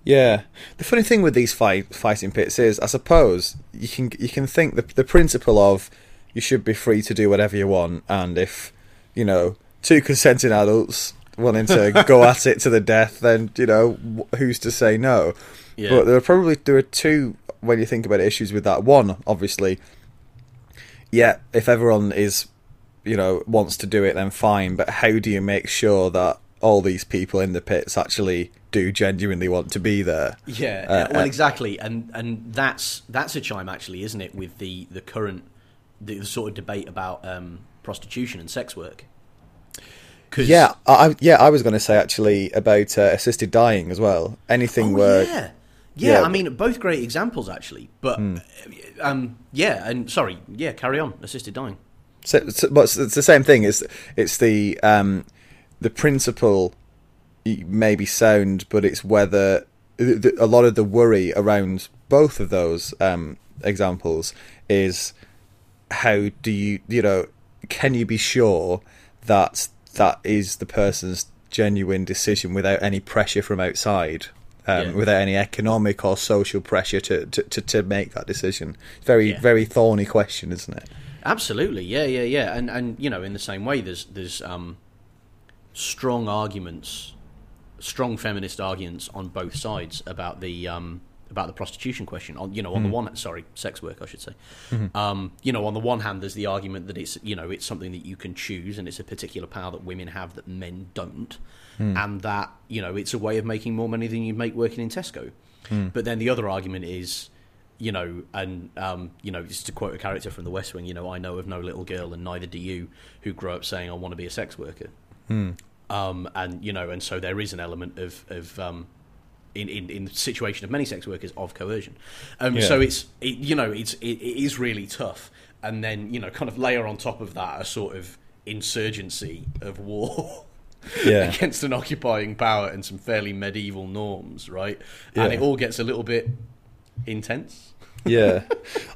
Yeah. The funny thing with these fighting pits is, I suppose, you can think the principle of you should be free to do whatever you want, and if, you know, two consenting adults wanting to go at it to the death, then, you know, who's to say no? Yeah. But there are two, when you think about it, issues with that. One, obviously, yeah, if everyone is, you know, wants to do it, then fine. But how do you make sure that all these people in the pits actually do genuinely want to be there? Yeah, well, exactly. And that's a chime, actually, isn't it, with the current the sort of debate about prostitution and sex work? Yeah, I was going to say, actually, about assisted dying as well. Anything where... Yeah, I mean, both great examples, actually. But, carry on, assisted dying. So, it's the same thing. It's the principle may be sound, but it's whether... a lot of the worry around both of those examples is how do you... You know, can you be sure that... that is the person's genuine decision without any pressure from outside, without any economic or social pressure to make that decision. Very thorny question, isn't it? Absolutely, yeah. And you know, in the same way, there's strong feminist arguments on both sides about the prostitution question. Sex work, I should say. Mm-hmm. You know, on the one hand, there's the argument that it's, you know, it's something that you can choose, and it's a particular power that women have that men don't, and that, you know, it's a way of making more money than you make working in Tesco. But then the other argument is, you know, and you know, just to quote a character from The West Wing, you know, I know of no little girl, and neither do you, who grow up saying I want to be a sex worker. And you know, and so there is an element of in the situation of many sex workers, of coercion. So it is really tough. And then, you know, kind of layer on top of that a sort of insurgency of war against an occupying power and some fairly medieval norms, right? Yeah. And it all gets a little bit intense. Yeah.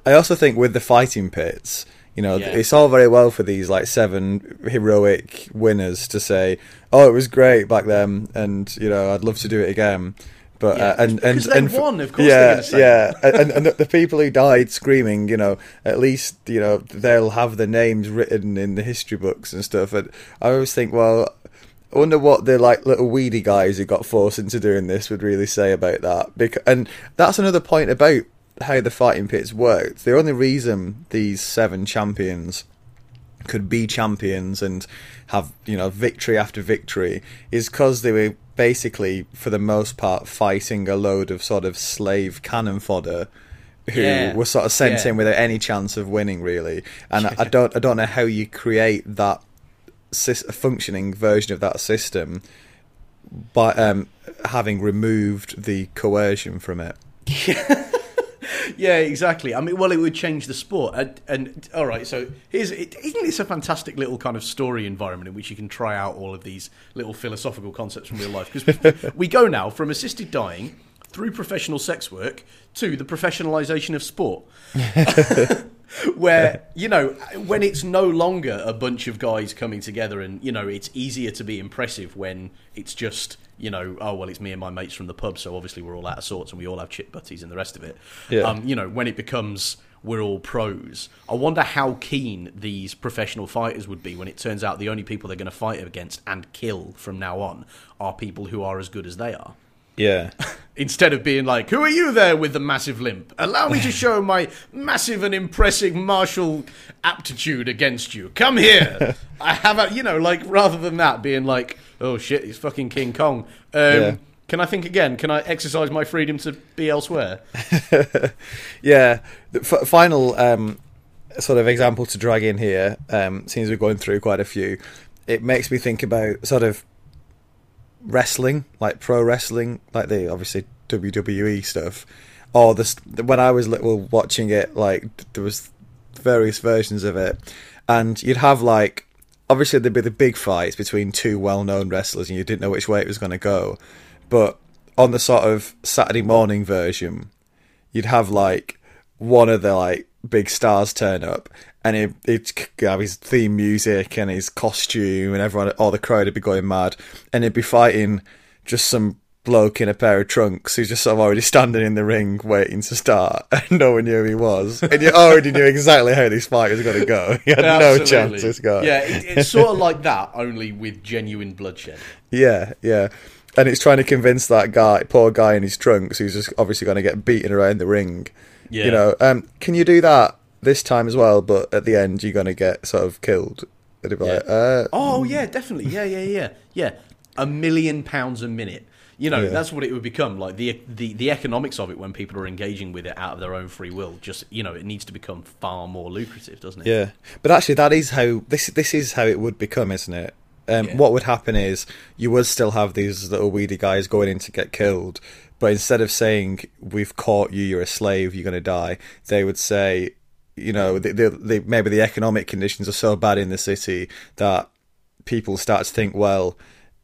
I also think with the fighting pits... You know, it's all very well for these like 7 heroic winners to say, "Oh, it was great back then," and you know, I'd love to do it again. But and won, of course. And the people who died screaming, you know, at least you know they'll have their names written in the history books and stuff. And I always think, well, I wonder what the like little weedy guys who got forced into doing this would really say about that. And that's another point about how the fighting pits worked. The only reason these 7 champions could be champions and have, you know, victory after victory is because they were basically, for the most part, fighting a load of sort of slave cannon fodder who were sort of sent in without any chance of winning, really. And I don't know how you create that functioning version of that system by having removed the coercion from it. Yeah. Yeah, exactly. I mean, well, it would change the sport. And all right, so isn't this a fantastic little kind of story environment in which you can try out all of these little philosophical concepts from real life? Because we go now from assisted dying through professional sex work to the professionalization of sport. Where, you know, when it's no longer a bunch of guys coming together and, you know, it's easier to be impressive when it's just, you know, oh, well, it's me and my mates from the pub, so obviously we're all out of sorts and we all have chip butties and the rest of it. Yeah. You know, when it becomes we're all pros, I wonder how keen these professional fighters would be when it turns out the only people they're going to fight against and kill from now on are people who are as good as they are. Yeah. Instead of being like, who are you there with the massive limp? Allow me to show my massive and impressive martial aptitude against you. Come here. I have a, you know, like, rather than that, being like, oh shit, he's fucking King Kong. Can I think again? Can I exercise my freedom to be elsewhere? Yeah. The final sort of example to drag in here, seems we're going through quite a few. It makes me think about sort of wrestling, like pro wrestling, like the obviously WWE stuff, or when I was little watching it, like there was various versions of it, and you'd have like obviously there'd be the big fights between two well-known wrestlers, and you didn't know which way it was going to go. But on the sort of Saturday morning version, you'd have like one of the like big stars turn up, and he'd have his theme music and his costume, and everyone, all the crowd would be going mad, and he'd be fighting just some bloke in a pair of trunks who's just sort of already standing in the ring waiting to start, and no one knew who he was, and you already knew exactly how this fight was going to go. You had no chance of going. Yeah, it's sort of like that, only with genuine bloodshed. Yeah, yeah. And it's trying to convince that guy, poor guy in his trunks, who's just obviously going to get beaten around the ring. Yeah. You know, can you do that this time as well, but at the end you're going to get sort of killed? And be like, oh, yeah, definitely. Yeah. £1 million a minute. You know, that's what it would become. Like, the economics of it when people are engaging with it out of their own free will, just, you know, it needs to become far more lucrative, doesn't it? Yeah. But actually, that is how... This is how it would become, isn't it? What would happen is you would still have these little weedy guys going in to get killed, but instead of saying, we've caught you, you're a slave, you're going to die, they would say, you know, maybe the economic conditions are so bad in the city that people start to think, well...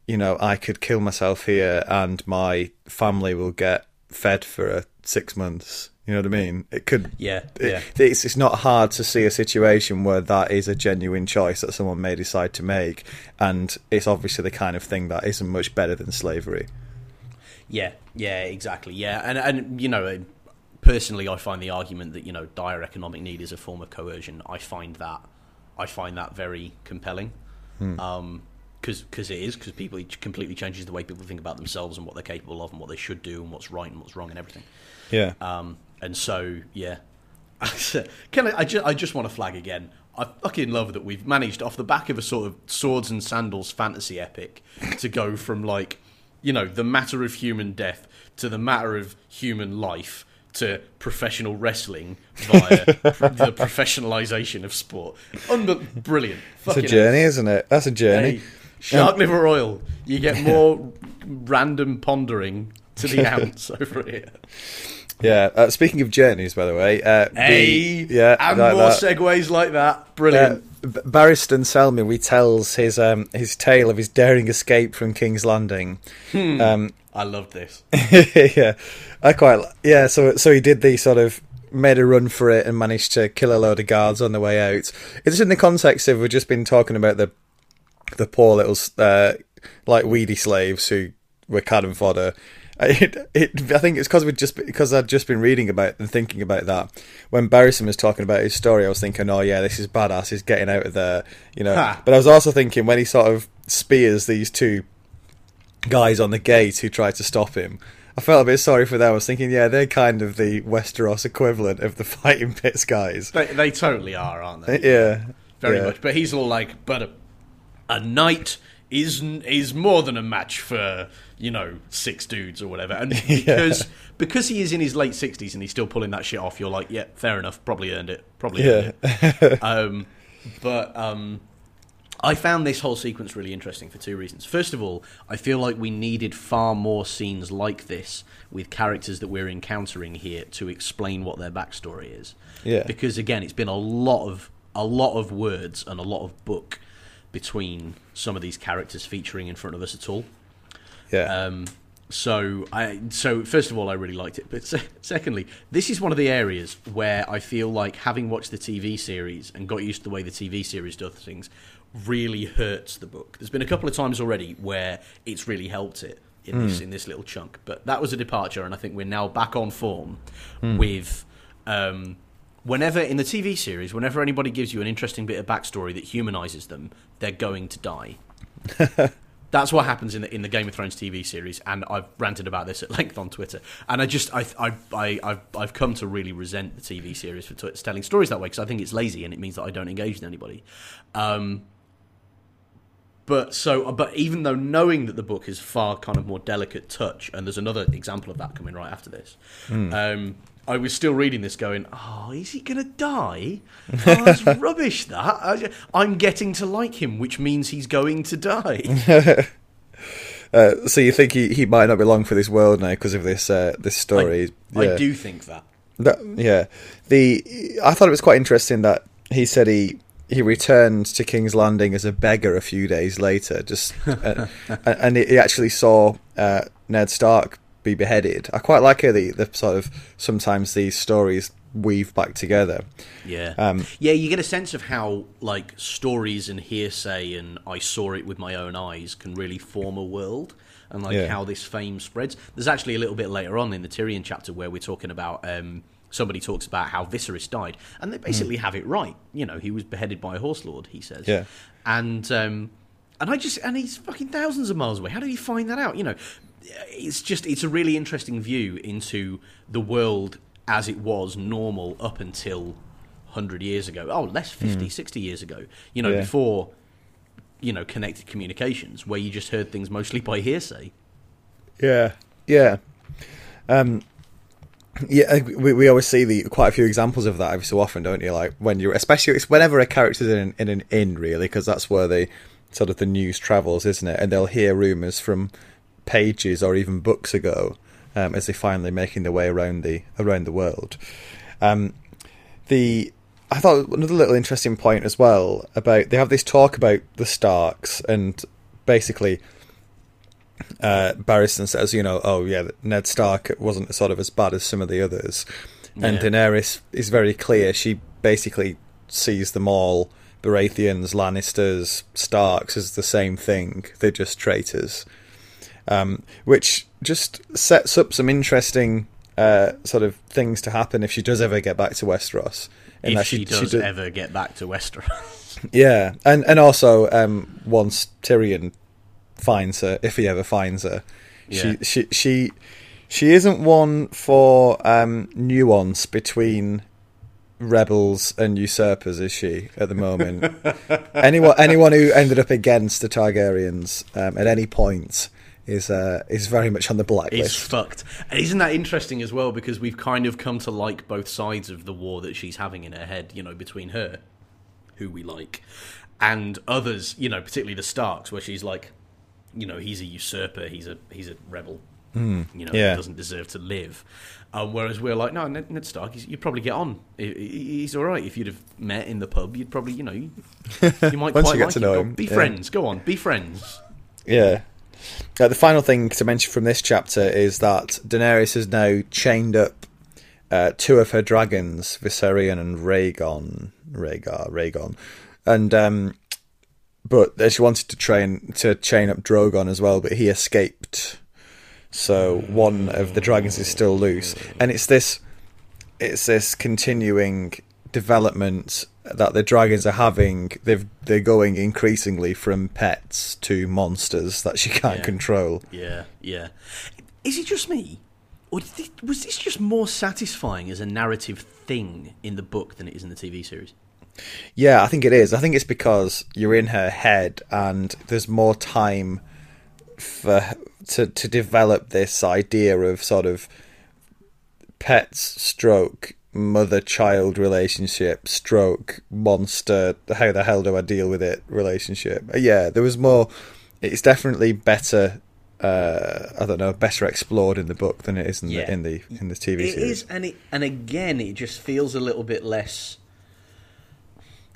you know, I could kill myself here and my family will get fed for 6 months. You know what I mean? It could... Yeah. It's not hard to see a situation where that is a genuine choice that someone may decide to make, and it's obviously the kind of thing that isn't much better than slavery. Yeah, exactly. Yeah, and you know, personally, I find the argument that, you know, dire economic need is a form of coercion, I find that very compelling. Because it is, because people, it completely changes the way people think about themselves and what they're capable of and what they should do and what's right and what's wrong and everything. Yeah. And so, yeah. I just want to flag again. I fucking love that we've managed, off the back of a sort of swords and sandals fantasy epic, to go from, like, you know, the matter of human death to the matter of human life to professional wrestling via the professionalisation of sport. Brilliant. It's a journey, isn't it? That's a journey. Hey, Shark Liver Oil. You get more random pondering to the ounce over here. Yeah. Speaking of journeys, by the way. Segues like that. Brilliant. Barristan Selmy retells his tale of his daring escape from King's Landing. I loved this. So he did the sort of... made a run for it and managed to kill a load of guards on the way out. It's in the context of, we've just been talking about the poor little like weedy slaves who were cannon fodder. I think it's because I'd just been reading about and thinking about that. When Barristan was talking about his story, I was thinking, oh yeah, this is badass, he's getting out of there, you know. But I was also thinking, when he sort of spears these two guys on the gate who tried to stop him, I felt a bit sorry for them. I was thinking, yeah, they're kind of the Westeros equivalent of the Fighting Pits guys. They totally are, aren't they? Yeah. Very much. But he's all like, but a knight is more than a match for, you know, six dudes or whatever. And because he is in his late 60s and he's still pulling that shit off, you're like, yeah, fair enough, probably earned it. But I found this whole sequence really interesting for two reasons. First of all, I feel like we needed far more scenes like this with characters that we're encountering here to explain what their backstory is. Yeah. Because again, it's been a lot of words and a lot of book between some of these characters featuring in front of us at all. Yeah. So first of all, I really liked it. But secondly, this is one of the areas where I feel like, having watched the TV series and got used to the way the TV series does things, really hurts the book. There's been a couple of times already where it's really helped it in this little chunk. But that was a departure, and I think we're now back on form with... whenever, in the TV series, whenever anybody gives you an interesting bit of backstory that humanises them, they're going to die. That's what happens in the Game of Thrones TV series, and I've ranted about this at length on Twitter. And I've come to really resent the TV series for telling stories that way, because I think it's lazy and it means that I don't engage with anybody. But even though, knowing that the book is far kind of more delicate touch, and there's another example of that coming right after this, I was still reading this going, oh, is he going to die? Oh, that's rubbish, that. I'm getting to like him, which means he's going to die. So you think he might not be long for this world now because of this story? I do think that. I thought it was quite interesting that he said he returned to King's Landing as a beggar a few days later, just and he actually saw Ned Stark be beheaded. I quite like the sort of, sometimes these stories weave back together. Yeah. Yeah, you get a sense of how, like, stories and hearsay and I saw it with my own eyes can really form a world, and, like, how this fame spreads. There's actually a little bit later on in the Tyrion chapter where we're talking about... somebody talks about how Viserys died, and they basically have it right. You know, he was beheaded by a horse lord, he says. Yeah. And he's fucking thousands of miles away. How did he find that out? You know, it's a really interesting view into the world as it was normal up until 100 years ago. Oh, less, 50, 60 years ago. You know, before, you know, connected communications, where you just heard things mostly by hearsay. Yeah. Yeah. Yeah, we always see quite a few examples of that every so often, don't you? Like when you, especially it's whenever a character's in an inn, really, because that's where the sort of the news travels, isn't it? And they'll hear rumours from pages or even books ago, as they're finally making their way around the world. I thought another little interesting point as well about, they have this talk about the Starks, and basically. Barristan says, you know, oh yeah, Ned Stark wasn't sort of as bad as some of the others, and Daenerys is very clear. She basically sees them all, Baratheons, Lannisters, Starks, as the same thing. They're just traitors, which just sets up some interesting sort of things to happen if she does ever get back to Westeros. And if she does ever get back to Westeros, yeah, and also once Tyrion finds her, if he ever finds her, she isn't one for nuance between rebels and usurpers, is she, at the moment? anyone who ended up against the Targaryens at any point is very much on the blacklist. It's fucked. And isn't that interesting as well, because we've kind of come to like both sides of the war that she's having in her head, you know, between her, who we like, and others, you know, particularly the Starks, where she's like, you know, he's a usurper, he's a rebel, you know, he doesn't deserve to live. Whereas we're like, no, Ned Stark, you'd probably get on. He's all right. If you'd have met in the pub, you'd probably, you know, you might quite you like to him. Know him. Be friends. Go on, be friends. Yeah. The final thing to mention from this chapter is that Daenerys has now chained up two of her dragons, Viserion and Rhaegar. And but she wanted to chain up Drogon as well, but he escaped. So one of the dragons is still loose, and it's this continuing development that the dragons are having. They're going increasingly from pets to monsters that she can't control. Yeah, yeah. Is it just me, or was this just more satisfying as a narrative thing in the book than it is in the TV series? Yeah, I think it is. I think it's because you're in her head, and there's more time to develop this idea of sort of pets/stroke mother-child relationship / monster. How the hell do I deal with it? Relationship. Yeah, there was more. It's definitely better. I don't know, better explored in the book than it is in the TV series. It is, and again, it just feels a little bit less.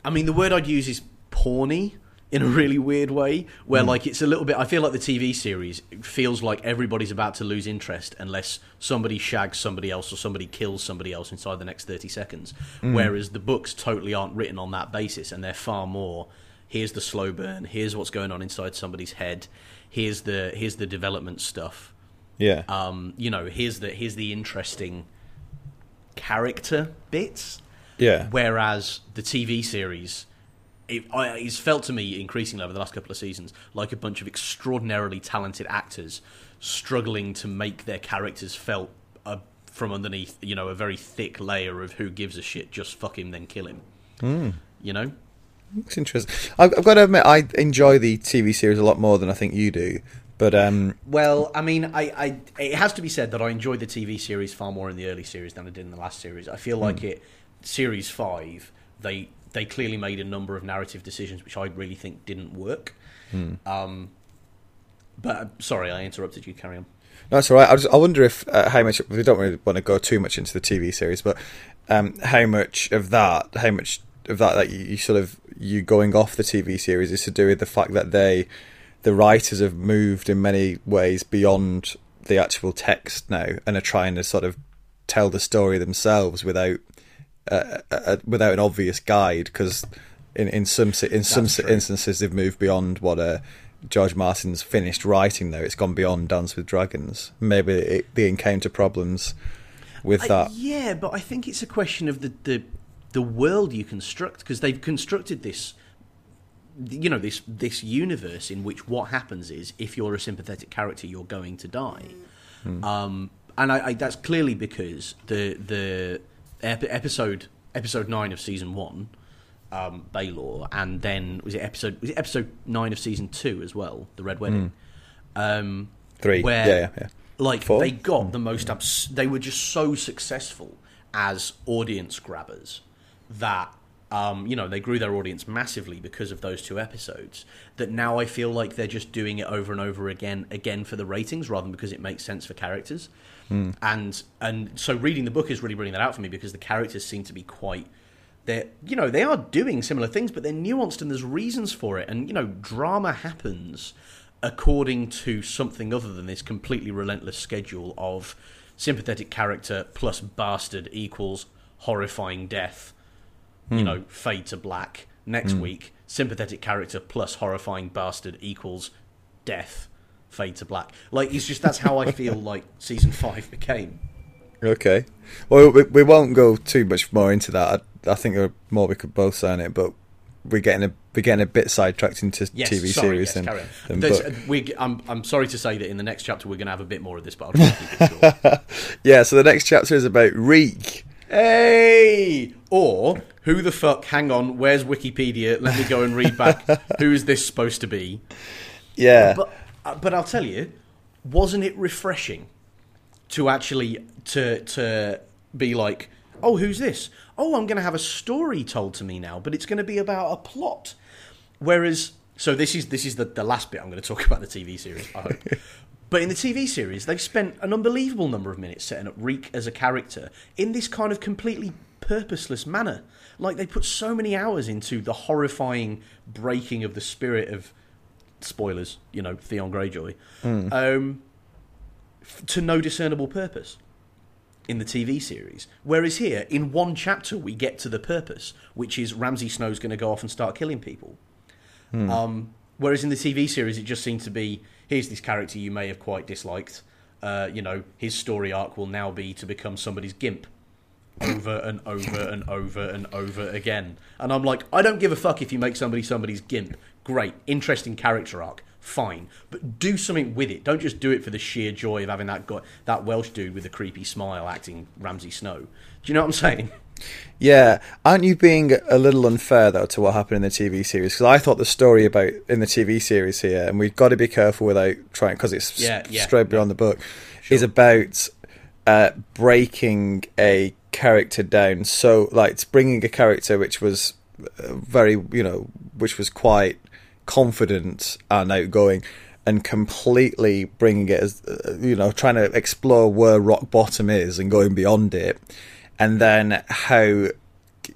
I mean, the word I'd use is porny in a really weird way, where, like, it's a little bit... I feel like the TV series feels like everybody's about to lose interest unless somebody shags somebody else or somebody kills somebody else inside the next 30 seconds, whereas the books totally aren't written on that basis, and they're far more, here's the slow burn, here's what's going on inside somebody's head, here's the development stuff. Yeah. You know, here's the interesting character bits. Yeah. Whereas the TV series, it's felt to me increasingly over the last couple of seasons like a bunch of extraordinarily talented actors struggling to make their characters felt from underneath, you know, a very thick layer of who gives a shit, just fuck him, then kill him. You know? It's interesting. I've got to admit, I enjoy the TV series a lot more than I think you do. But well, I mean, it has to be said that I enjoyed the TV series far more in the early series than I did in the last series. I feel like it... Series 5, they clearly made a number of narrative decisions which I really think didn't work. But sorry, I interrupted you. Carry on. No, it's all right. I wonder if how much, we don't really want to go too much into the TV series, but how much of that you going off the TV series is to do with the fact that the writers have moved in many ways beyond the actual text now and are trying to sort of tell the story themselves without without an obvious guide, because in some instances they've moved beyond what George Martin's finished writing. Though it's gone beyond Dance with Dragons, maybe they encounter problems with that. Yeah, but I think it's a question of the world you construct, because they've constructed this, you know, this universe in which what happens is if you're a sympathetic character, you're going to die. Mm. And I that's clearly because the episode 9 of season 1, Baelor, and then was it episode 9 of season 2 as well, the Red Wedding, 3, where like 4? They got the most they were just so successful as audience grabbers that they grew their audience massively because of those two episodes, that now I feel like they're just doing it over and over again for the ratings rather than because it makes sense for characters. Mm. And so reading the book is really bringing that out for me, because the characters seem to be quite... they are doing similar things, but they're nuanced and there's reasons for it. And, drama happens according to something other than this completely relentless schedule of sympathetic character plus bastard equals horrifying death. Fade to black. Next week, sympathetic character plus horrifying bastard equals death. Fade to black. Like, it's just, that's how I feel like season 5 became. Okay. Well, we won't go too much more into that. I think there are more we could both say on it, but we're getting a bit sidetracked into TV series. Carry on. I'm sorry to say that in the next chapter we're going to have a bit more of this, but I'll try to keep it short. Yeah, so the next chapter is about Reek. Hey! Or, who the fuck, hang on, where's Wikipedia? Let me go and read back. Who is this supposed to be? Yeah. But I'll tell you, wasn't it refreshing to actually to be like, oh, who's this? Oh, I'm going to have a story told to me now, but it's going to be about a plot. Whereas, so this is the last bit I'm going to talk about the TV series, I hope. But in the TV series, they've spent an unbelievable number of minutes setting up Reek as a character in this kind of completely purposeless manner. Like, they put so many hours into the horrifying breaking of the spirit of, spoilers, Theon Greyjoy, to no discernible purpose in the TV series. Whereas here, in one chapter, we get to the purpose, which is Ramsay Snow's going to go off and start killing people. Mm. Whereas in the TV series, it just seemed to be, here's this character you may have quite disliked. His story arc will now be to become somebody's gimp over and over and over and over again. And I'm like, I don't give a fuck if you make somebody's gimp. Great. Interesting character arc. Fine. But do something with it. Don't just do it for the sheer joy of having that Welsh dude with the creepy smile acting Ramsay Snow. Do you know what I'm saying? Yeah, aren't you being a little unfair though to what happened in the TV series? Because I thought the story in the TV series here, and we've got to be careful without trying, because it's straight beyond the book, is about breaking a character down. So, like, it's bringing a character which was very, which was quite confident and outgoing, and completely bringing it as, trying to explore where rock bottom is and going beyond it. And then, how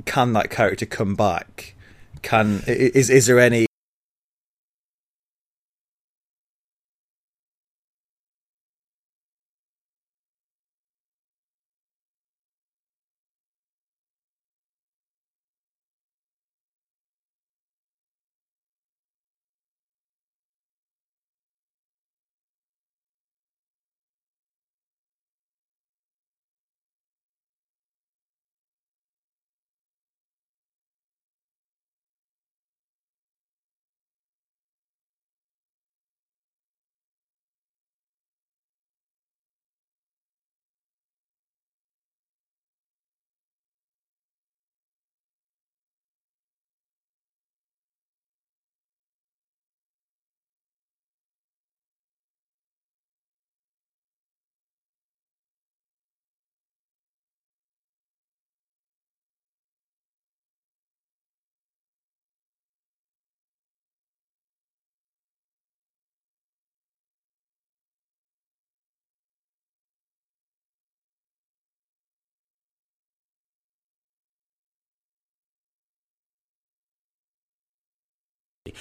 can that character come back? Is there any?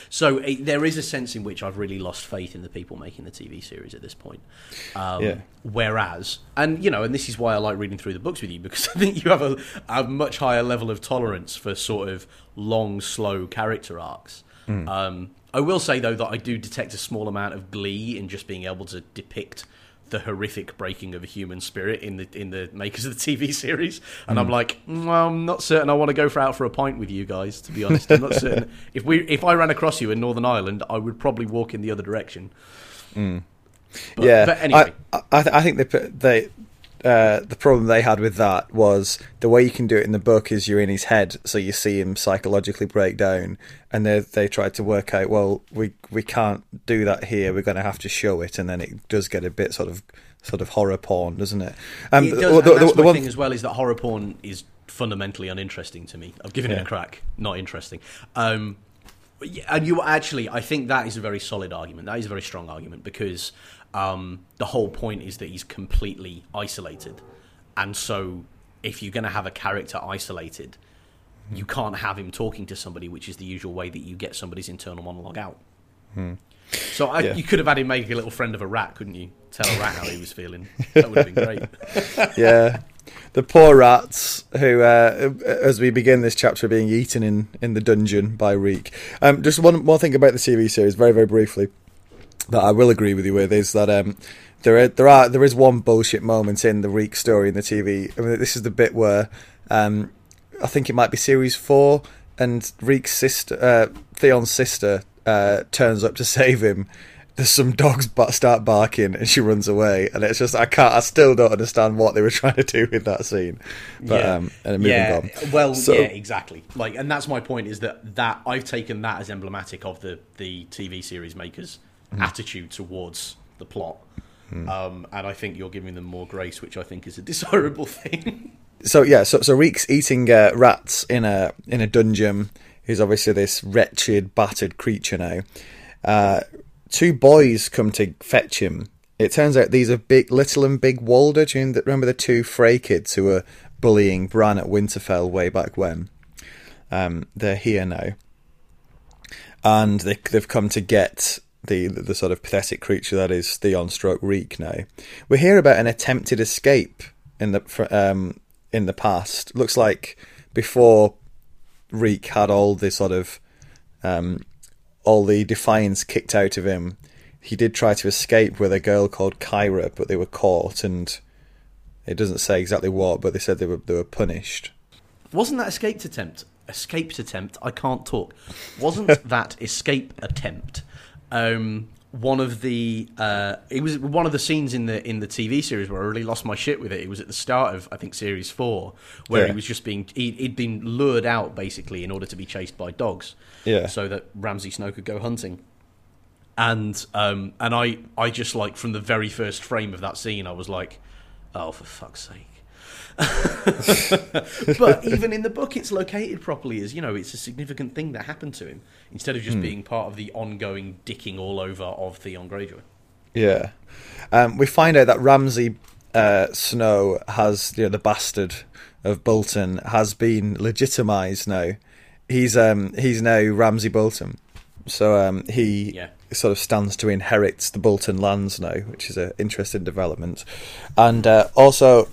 So there is a sense in which I've really lost faith in the people making the TV series at this point. Whereas, and you know, and this is why I like reading through the books with you, because I think you have a much higher level of tolerance for sort of long, slow character arcs. I will say, though, that I do detect a small amount of glee in just being able to depict the horrific breaking of a human spirit in the makers of the TV series. And I'm like, I'm not certain I want to go out for a pint with you guys, to be honest. I'm not certain. If I ran across you in Northern Ireland, I would probably walk in the other direction. But anyway. I think the problem they had with that was the way you can do it in the book is you're in his head, so you see him psychologically break down, and they tried to work out, well, we can't do that here, we're going to have to show it, and then it does get a bit sort of horror porn, doesn't it? It does, and that's my thing as well, is that horror porn is fundamentally uninteresting to me. I've given it a crack, not interesting. And you actually, I think that is a very solid argument. That is a very strong argument, because the whole point is that he's completely isolated. And so if you're going to have a character isolated, you can't have him talking to somebody, which is the usual way that you get somebody's internal monologue out. So you could have had him make a little friend of a rat, couldn't you? Tell a rat how he was feeling. That would have been great. Yeah. The poor rats who, as we begin this chapter, are being eaten in the dungeon by Reek. Just one more thing about the TV series, very, very briefly, that I will agree with you with is that there is one bullshit moment in the Reek story in the TV. I mean, this is the bit where I think it might be series 4, and Reek's sister, Theon's sister, turns up to save him. There's some dogs start barking and she runs away, and it's just I still don't understand what they were trying to do with that scene. But and moving on. Well, so, yeah, exactly. Like, and that's my point, is that I've taken that as emblematic of the TV series makers' attitude towards the plot, and I think you're giving them more grace, which I think is a desirable thing. So Reek's eating rats in a dungeon. He's obviously this wretched, battered creature now. Two boys come to fetch him. It turns out these are Little and Big Walder. Do you remember the two Frey kids who were bullying Bran at Winterfell way back when? They're here now, and they've come to get the sort of pathetic creature that is Theon / Reek now. We hear about an attempted escape in the past. Looks like before Reek had all the sort of all the defiance kicked out of him, he did try to escape with a girl called Kyra, but they were caught, and it doesn't say exactly what, but they said they were punished. Wasn't that escape attempt? I can't talk. Wasn't that escape attempt? One of the it was one of the scenes in the TV series where I really lost my shit with it. It was at the start of, I think, series 4, where he was just he'd been lured out basically in order to be chased by dogs, so that Ramsay Snow could go hunting. And I just, like, from the very first frame of that scene, I was like, oh, for fuck's sake. But even in the book, it's located properly, as you know, it's a significant thing that happened to him, instead of just being part of the ongoing dicking all over of Theon Greyjoy. We find out that Ramsay Snow has, you know, the bastard of Bolton, has been legitimised now. He's now Ramsay Bolton, so he sort of stands to inherit the Bolton lands now, which is an interesting development. And also,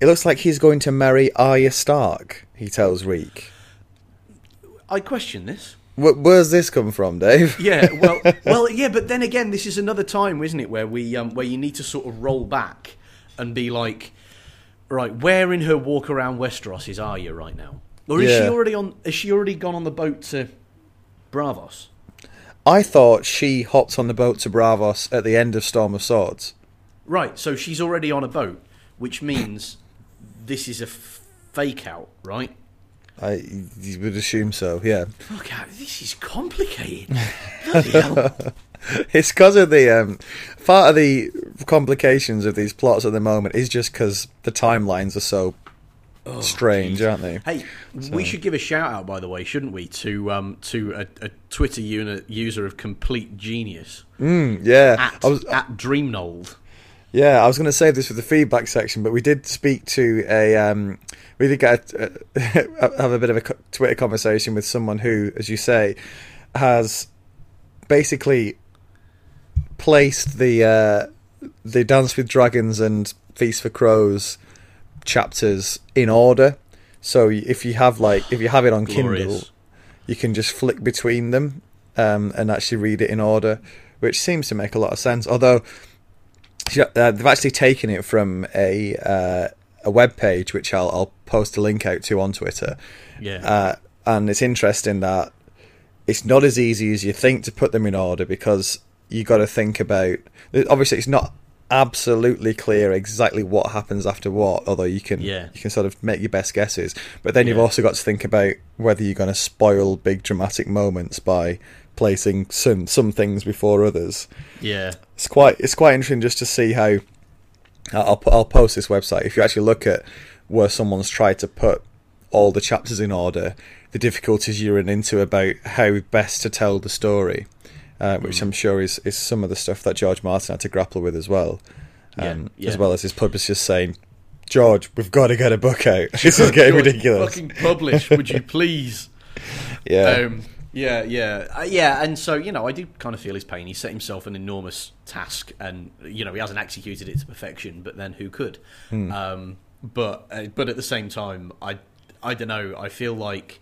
it looks like he's going to marry Arya Stark, he tells Reek. I question this. Where's this come from, Dave? Yeah, well, yeah, but then again, this is another time, isn't it, where we where you need to sort of roll back and be like, right, where in her walk around Westeros is Arya right now? Or is she already on? Has she already gone on the boat to Braavos? I thought she hopped on the boat to Braavos at the end of Storm of Swords. Right, so she's already on a boat, which means this is a fake out, right? You would assume so, yeah. Fuck out, this is complicated. Bloody hell. It's because of the part of the complications of these plots at the moment is just because the timelines are so strange, geez, aren't they? Hey, we should give a shout out, by the way, shouldn't we, to a Twitter user of complete genius? At Dreamnold. Yeah, I was going to save this for the feedback section, but we did speak to we did have a bit of a Twitter conversation with someone who, as you say, has basically placed the Dance with Dragons and Feast for Crows chapters in order. So if you have it on Kindle, you can just flick between them and actually read it in order, which seems to make a lot of sense. Although they've actually taken it from a web page, which I'll post a link out to on Twitter. Yeah, and it's interesting that it's not as easy as you think to put them in order, because you got to think about. Obviously, it's not absolutely clear exactly what happens after what, although you can sort of make your best guesses. But then you've also got to think about whether you're going to spoil big dramatic moments by placing some things before others. Yeah, it's quite interesting just to see how. I'll post this website. If you actually look at where someone's tried to put all the chapters in order, the difficulties you run into about how best to tell the story, which I'm sure is some of the stuff that George Martin had to grapple with as well, as well as his publishers saying, George, we've got to get a book out. This is getting ridiculous. Fucking publish, would you please? Yeah. And so, I do kind of feel his pain. He set himself an enormous task, and he hasn't executed it to perfection. But then, who could? But at the same time, I don't know. I feel like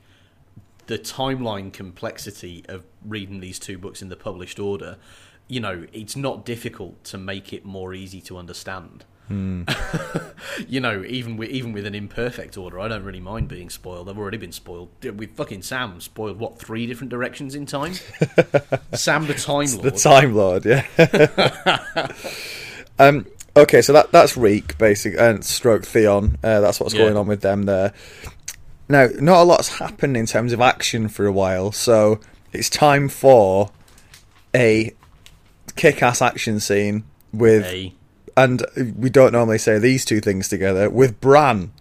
the timeline complexity of reading these two books in the published order, it's not difficult to make it more easy to understand. Even with an imperfect order, I don't really mind being spoiled. I've already been spoiled. With fucking Sam spoiled, what, 3 different directions in time? Sam the Time Lord. The Time Lord, yeah. Okay, so that's Reek, basically, and stroke Theon. That's what's going on with them there. Now, not a lot's happened in terms of action for a while, so it's time for a kick-ass action scene with... And we don't normally say these two things together, with Bran.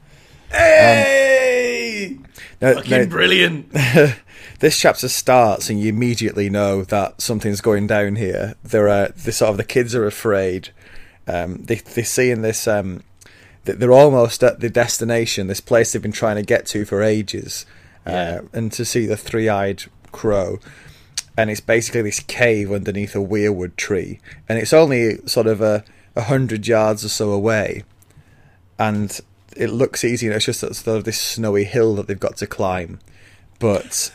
Hey! Fucking brilliant. This chapter starts and you immediately know that something's going down here. The kids are afraid. They're seeing this... they're almost at the destination, this place they've been trying to get to for ages. And to see the three-eyed crow. And it's basically this cave underneath a weirwood tree. And it's only sort of a... 100 yards or so away, and it looks easy, and it's just sort of this snowy hill that they've got to climb, but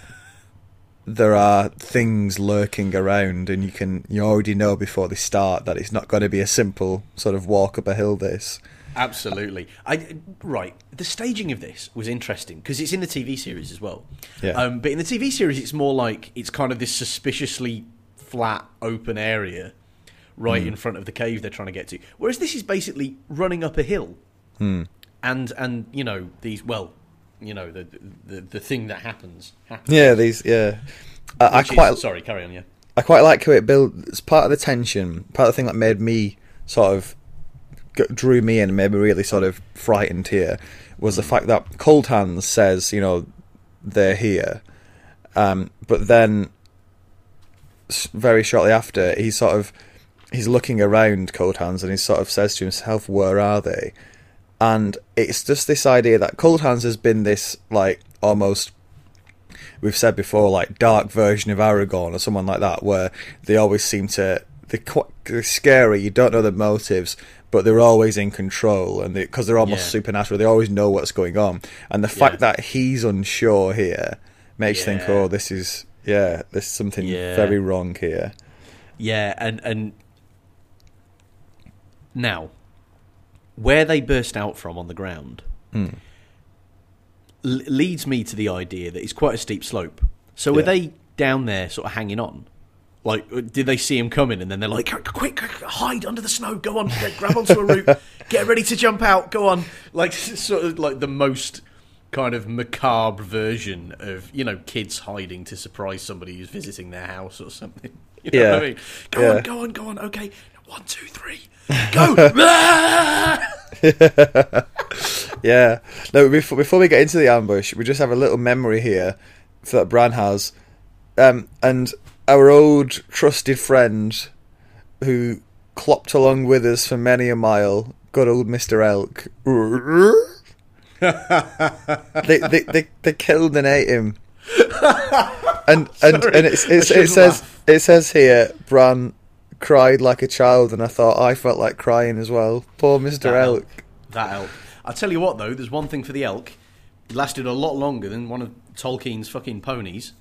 there are things lurking around, and you already know before they start that it's not going to be a simple sort of walk up a hill. This absolutely the staging of this was interesting, because it's in the TV series as well, but in the TV series it's more like it's kind of this suspiciously flat open area in front of the cave they're trying to get to. Whereas this is basically running up a hill. And the thing that happens. Sorry, carry on, yeah. I quite like how it builds. It's part of the tension, part of the thing that made me sort of, drew me in and made me really sort of frightened here, was the fact that Coldhands says, they're here. But then, very shortly after, he sort of, he's looking around, Coldhands, and he sort of says to himself, where are they? And it's just this idea that Coldhands has been this, almost, we've said before, dark version of Aragorn or someone like that, where they always seem to... They're scary, you don't know their motives, but they're always in control, and because they're almost supernatural, they always know what's going on. And the fact that he's unsure here makes you think, there's something very wrong here. Yeah, and... Now, where they burst out from on the ground leads me to the idea that it's quite a steep slope. So were they down there sort of hanging on? Did they see him coming and then they're like, quick, hide under the snow, go on, grab onto a root, get ready to jump out, go on. Sort of the most kind of macabre version of, kids hiding to surprise somebody who's visiting their house or something. You know what I mean? Go on, okay, 1, 2, 3... Go! Yeah. No. Before we get into the ambush, we just have a little memory here that Bran has, and our old trusted friend, who clopped along with us for many a mile, good old Mr. Elk. They killed and ate him. and it says here, Bran cried like a child, and I thought I felt like crying as well. Poor Mr. Elk. That elk. I tell you what, though, there's one thing for the elk. It lasted a lot longer than one of Tolkien's fucking ponies.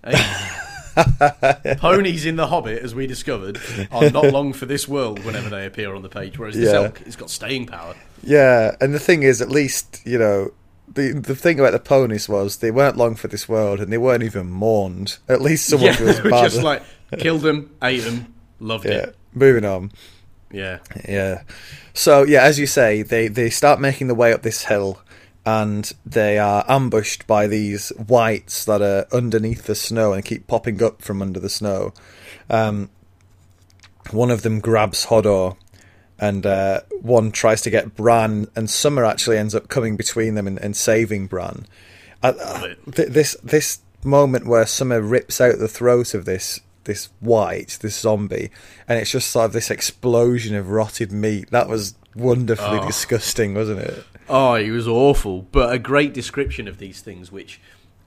Ponies in The Hobbit, as we discovered, are not long for this world whenever they appear on the page, whereas this elk, it's got staying power. Yeah, and the thing is, at least, you know, the thing about the ponies was they weren't long for this world and they weren't even mourned. At least someone feels bad. Just like, killed them, ate them, loved it. Moving on. Yeah. Yeah. So, yeah, as you say, they start making the way up this hill, and they are ambushed by these wights that are underneath the snow and keep popping up from under the snow. One of them grabs Hodor, and one tries to get Bran, and Summer actually ends up coming between them and saving Bran. This moment where Summer rips out the throat of this white, this zombie, and it's just sort of this explosion of rotted meat. That was wonderfully disgusting, wasn't it? Oh, he was awful, but a great description of these things, which,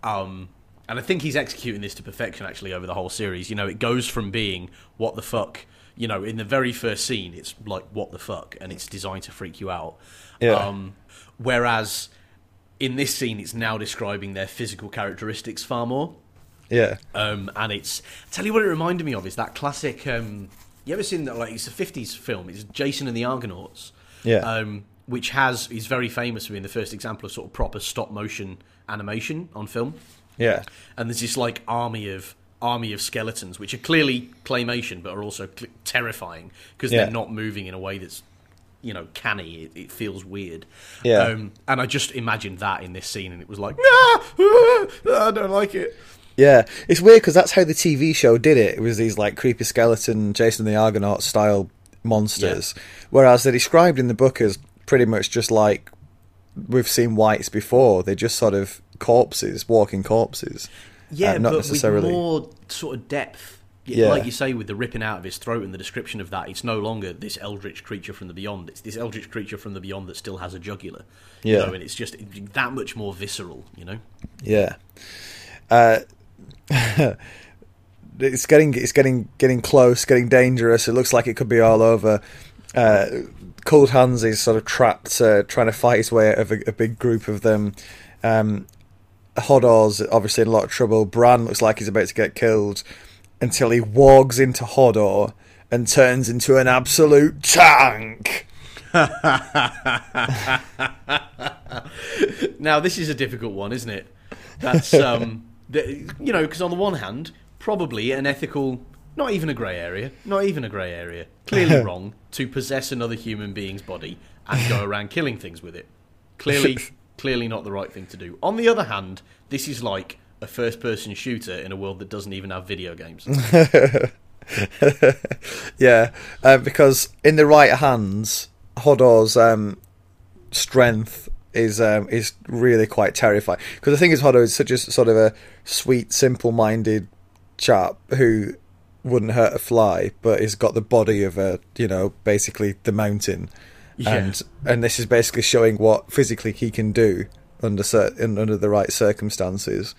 and I think he's executing this to perfection, actually, over the whole series. You know, it goes from being, what the fuck, you know, in the very first scene, it's like, what the fuck, and it's designed to freak you out. Yeah. Whereas, in this scene, it's now describing their physical characteristics far more. Yeah. And it's, I tell you what it reminded me of, is that classic, you ever seen that, like, it's a 50s film, it's Jason and the Argonauts. Yeah. Which is very famous for being the first example of sort of proper stop-motion animation on film. Yeah. And there's this, like, army of skeletons, which are clearly claymation, but are also terrifying, because they're not moving in a way that's, you know, canny. It feels weird. Yeah. And I just imagined that in this scene, and it was like, I don't like it. Yeah, it's weird, because that's how the TV show did it. It was these, like, creepy skeleton, Jason the Argonaut style monsters, whereas they're described in the book as pretty much just like we've seen whites before. They're just sort of corpses, walking corpses. Yeah, not but necessarily with more sort of depth. Yeah. Like you say, with the ripping out of his throat and the description of that, it's no longer this eldritch creature from the beyond. It's this eldritch creature from the beyond that still has a jugular. Yeah. You know, and it's just that much more visceral, you know? Yeah. It's getting close, getting dangerous. It looks like it could be all over. Coldhands is sort of trapped, trying to fight his way out of a big group of them. Hodor's obviously in a lot of trouble. Bran looks like he's about to get killed, until he wargs into Hodor and turns into an absolute tank. Now, this is a difficult one, isn't it? That's, you know, because on the one hand, probably an ethical... Not even a grey area. Clearly wrong to possess another human being's body and go around killing things with it. Clearly not the right thing to do. On the other hand, this is like a first-person shooter in a world that doesn't even have video games. Yeah, because in the right hands, Hodor's strength is really quite terrifying. Because the thing is, Hodor is such a sort of a sweet, simple-minded chap who wouldn't hurt a fly, but he's got the body of a, you know, basically the mountain, and this is basically showing what physically he can do under the right circumstances.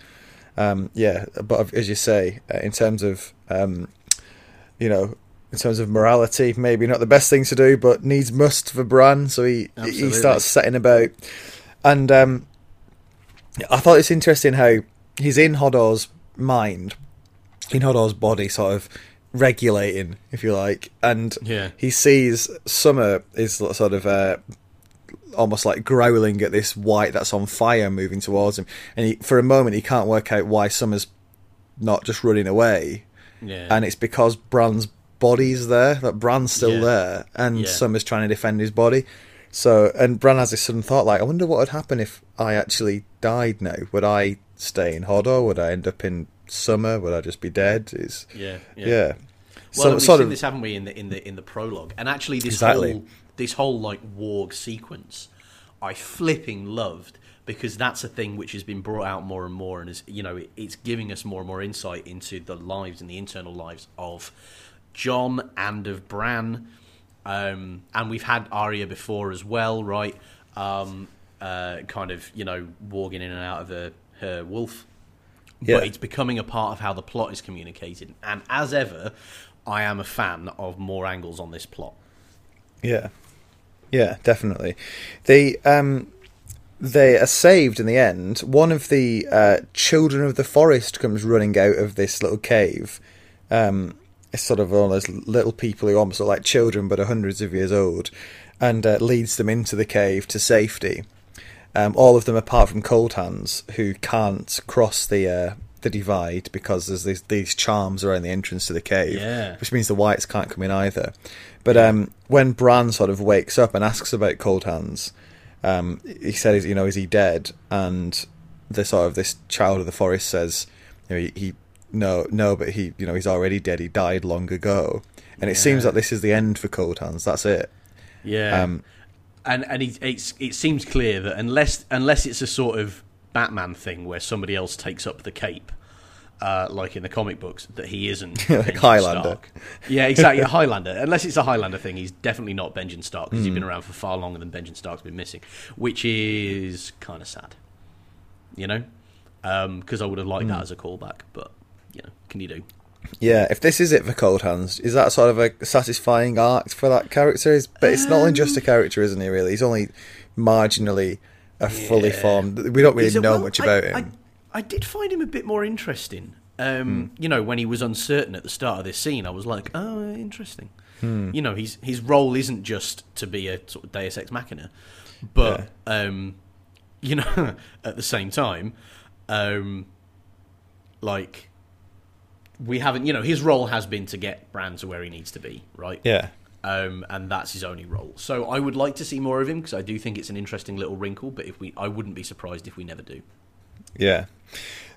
But as you say, in terms of you know, in terms of morality, maybe not the best thing to do, but needs must for Bran, so he starts setting about, and I thought it's interesting how he's in Hodor's mind. In Hodor's body, sort of regulating, if you like, and he sees Summer is sort of almost like growling at this white that's on fire moving towards him, and for a moment he can't work out why Summer's not just running away, and it's because Bran's body's there, that Bran's still there, and Summer's trying to defend his body. So, and Bran has this sudden thought, like, I wonder what would happen if I actually died now. Would I stay in Hodor? Would I end up in Summer? Would I just be dead? Well, we've seen this, haven't we, in the prologue? And actually, this whole like warg sequence, I flipping loved, because that's a thing which has been brought out more and more, and is, you know, it's giving us more and more insight into the lives and the internal lives of Jon and of Bran, and we've had Arya before as well, right? Kind of, you know, warging in and out of her wolf. but it's becoming a part of how the plot is communicated. And as ever, I am a fan of more angles on this plot. Yeah. Yeah, definitely. They are saved in the end. One of the Children of the Forest comes running out of this little cave. It's sort of all those little people who almost look like children but are hundreds of years old, and leads them into the cave to safety. All of them apart from Coldhands, who can't cross the divide because there's these charms around the entrance to the cave, which means the Whites can't come in either. But when Bran sort of wakes up and asks about Coldhands, he says, you know, is he dead? And the sort of this child of the forest says, you know, no, but he, you know, he's already dead. He died long ago. And it seems like this is the end for Coldhands. That's it. Yeah. And it seems clear that unless it's a sort of Batman thing where somebody else takes up the cape, like in the comic books, that he isn't like Highlander. Stark. Yeah, exactly, a Highlander. Unless it's a Highlander thing, he's definitely not Benjen Stark, because he's been around for far longer than Benjen Stark's been missing, which is kind of sad, you know? Because I would have liked that as a callback, but, you know, can you do? Yeah, if this is it for Coldhands, is that sort of a satisfying arc for that character? But it's not only just a character, isn't he, really? He's only marginally a fully formed... We don't really know much about him. I did find him a bit more interesting. You know, when he was uncertain at the start of this scene, I was like, oh, interesting. You know, his role isn't just to be a sort of deus ex machina, but, you know, at the same time, like... We haven't, you know, his role has been to get Bran to where he needs to be, right? Yeah. And that's his only role. So I would like to see more of him, because I do think it's an interesting little wrinkle, but I wouldn't be surprised if we never do. Yeah.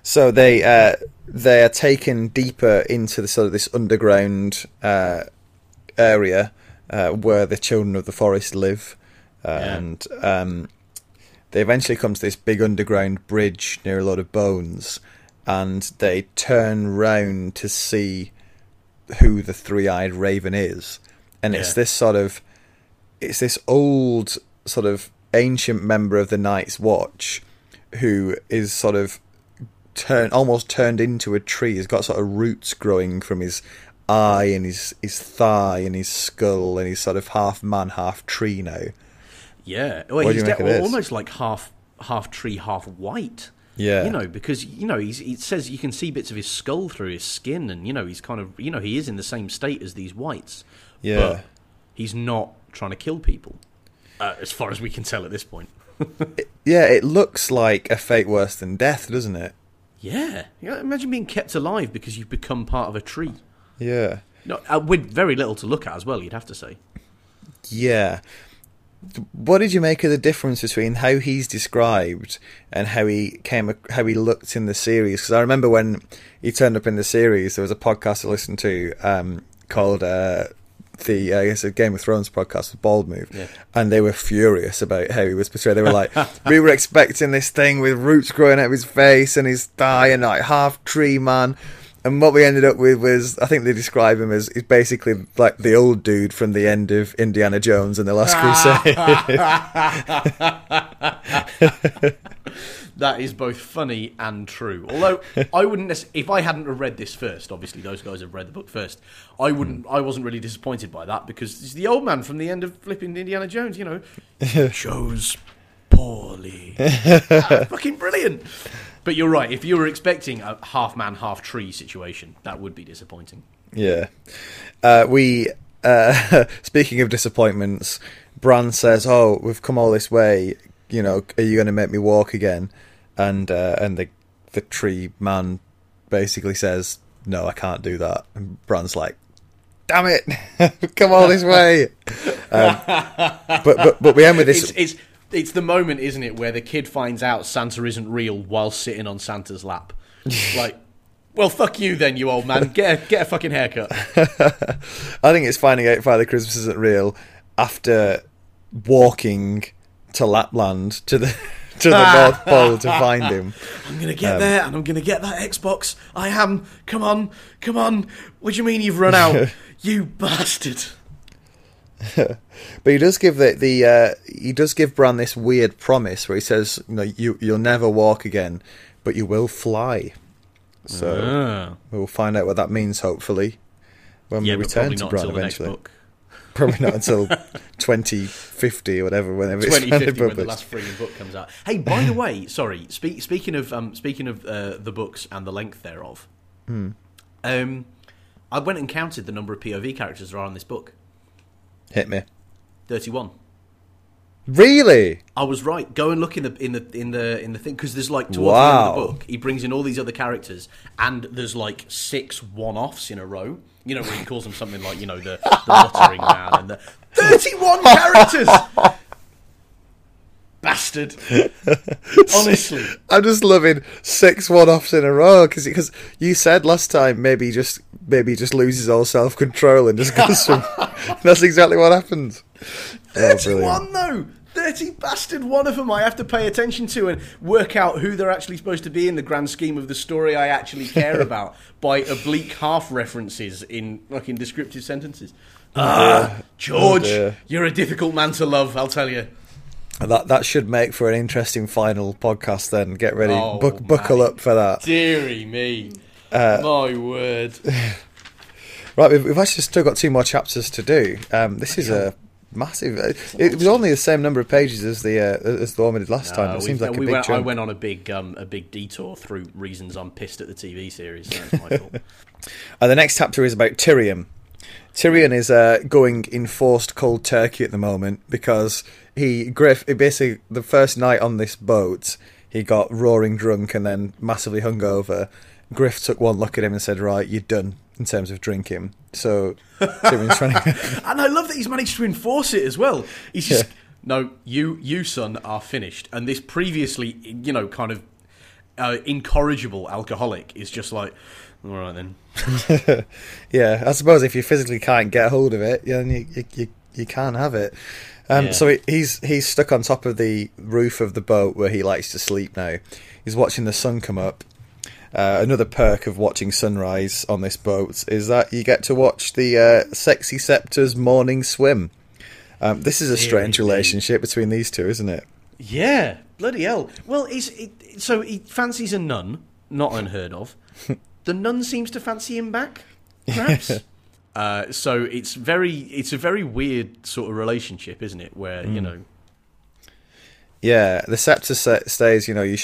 So they are taken deeper into the sort of this underground area where the Children of the Forest live. And they eventually come to this big underground bridge near a lot of bones. And they turn round to see who the three-eyed raven is. And it's this sort of... It's this old sort of ancient member of the Night's Watch who is sort of almost turned into a tree. He's got sort of roots growing from his eye and his thigh and his skull, and he's sort of half man, half tree now. Yeah. Well, he's almost like half tree, half white. Yeah, you know, because, you know, he says you can see bits of his skull through his skin, and, you know, he's kind of, you know, he is in the same state as these Whites. Yeah, but he's not trying to kill people, as far as we can tell at this point. It looks like a fate worse than death, doesn't it? Yeah, imagine being kept alive because you've become part of a tree. Yeah, no, with very little to look at as well, you'd have to say. Yeah. What did you make of the difference between how he's described and how he looked in the series? Because I remember when he turned up in the series, there was a podcast I listened to called the Game of Thrones podcast, Bald Move, and they were furious about how he was portrayed. They were like, we were expecting this thing with roots growing out of his face and his thigh and like half tree man. And what we ended up with was, I think they describe him as he's basically like the old dude from the end of Indiana Jones and the Last Crusade. That is both funny and true. Although I wouldn't, if I hadn't read this first, obviously those guys have read the book first, I wouldn't. I wasn't really disappointed by that, because it's the old man from the end of flipping Indiana Jones. You know, shows poorly. Fucking brilliant. But you're right, if you were expecting a half-man, half-tree situation, that would be disappointing. Yeah. Speaking of disappointments, Bran says, oh, we've come all this way, you know, are you going to make me walk again? And the tree man basically says, no, I can't do that. And Bran's like, damn it, we've come all this way. But we end with this... It's the moment, isn't it, where the kid finds out Santa isn't real while sitting on Santa's lap. Like, well, fuck you then, you old man. Get a fucking haircut. I think it's finding out Father Christmas isn't real after walking to Lapland, to the North Pole to find him. I'm going to get there, and I'm going to get that Xbox. I am. Come on. Come on. What do you mean you've run out? You bastard. But he does give he does give Bran this weird promise where he says, you know, you'll never walk again, but you will fly. So we will find out what that means, hopefully, when we return to Bran eventually. Probably not until 2050 or whenever it's published. When the last freaking book comes out. Hey, by the way, sorry. Speaking of the books and the length thereof, I went and counted the number of POV characters there are in this book. Hit me. 31. Really? I was right. Go and look in the thing, because there's like towards the end of the book, he brings in all these other characters, and there's like 6 one-offs in a row. You know, where he calls them something like, you know, the Muttering Man, and the 31 characters. Bastard. Honestly, I'm just loving 6 one-offs in a row, because you said last time maybe he just loses all self-control and just goes from. That's exactly what happens. 31 though. 30 bastard. One of them I have to pay attention to and work out who they're actually supposed to be in the grand scheme of the story I actually care about by oblique half references in fucking descriptive sentences. George, you're a difficult man to love, I'll tell you. That should make for an interesting final podcast then. Get ready. Buckle up for that. Deary me. My word. Right, we've actually still got 2 more chapters to do. This is a massive. It was only the same number of pages as the one we did last time. It seems like a big chunk. I went on a big detour through reasons I'm pissed at the TV series. So that's my fault. The next chapter is about Tyrion. Tyrion is going in forced cold turkey at the moment because Griff basically the first night on this boat he got roaring drunk and then massively hungover. Griff took one look at him and said, "Right, you're done." In terms of drinking, so Tyrion's trying to... And I love that he's managed to enforce it as well. He's just no, you son are finished. And this previously, you know, kind of incorrigible alcoholic is just like, all right then. Yeah, I suppose if you physically can't get hold of it, then you can't have it. So he's stuck on top of the roof of the boat where he likes to sleep now. He's watching the sun come up. Another perk of watching sunrise on this boat is that you get to watch the sexy Scepter's morning swim. This is a strange relationship between these two, isn't it? Yeah, bloody hell. Well, so he fancies a nun, not unheard of. The nun seems to fancy him back, perhaps. So it's a very weird sort of relationship, isn't it? Where, you know... Yeah, the Scepter stays, you know, we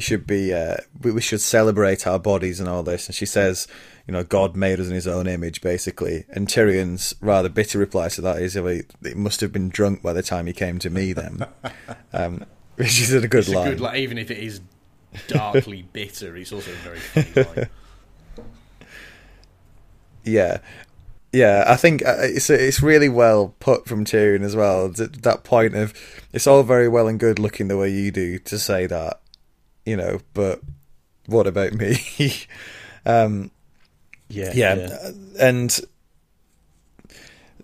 should celebrate our bodies and all this. And she says, you know, God made us in his own image, basically. And Tyrion's rather bitter reply to that is, it must have been drunk by the time he came to me then. Which is a good line. Even if it is darkly bitter, it's also a very funny line. Yeah. Yeah, I think it's really well put from Tyrion as well. That point of, it's all very well and good looking the way you do to say that, you know, but what about me? And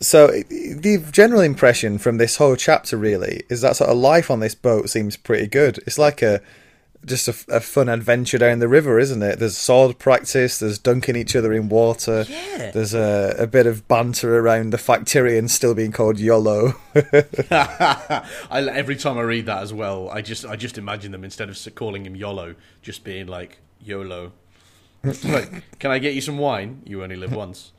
so the general impression from this whole chapter really is that sort of life on this boat seems pretty good. It's like a fun adventure down the river, isn't it? There's sword practice, there's dunking each other in water, there's a bit of banter around the fact Tyrion's still being called YOLO. Every time I read that as well, I just imagine them, instead of calling him YOLO, just being like, YOLO. Like, can I get you some wine? You only live once.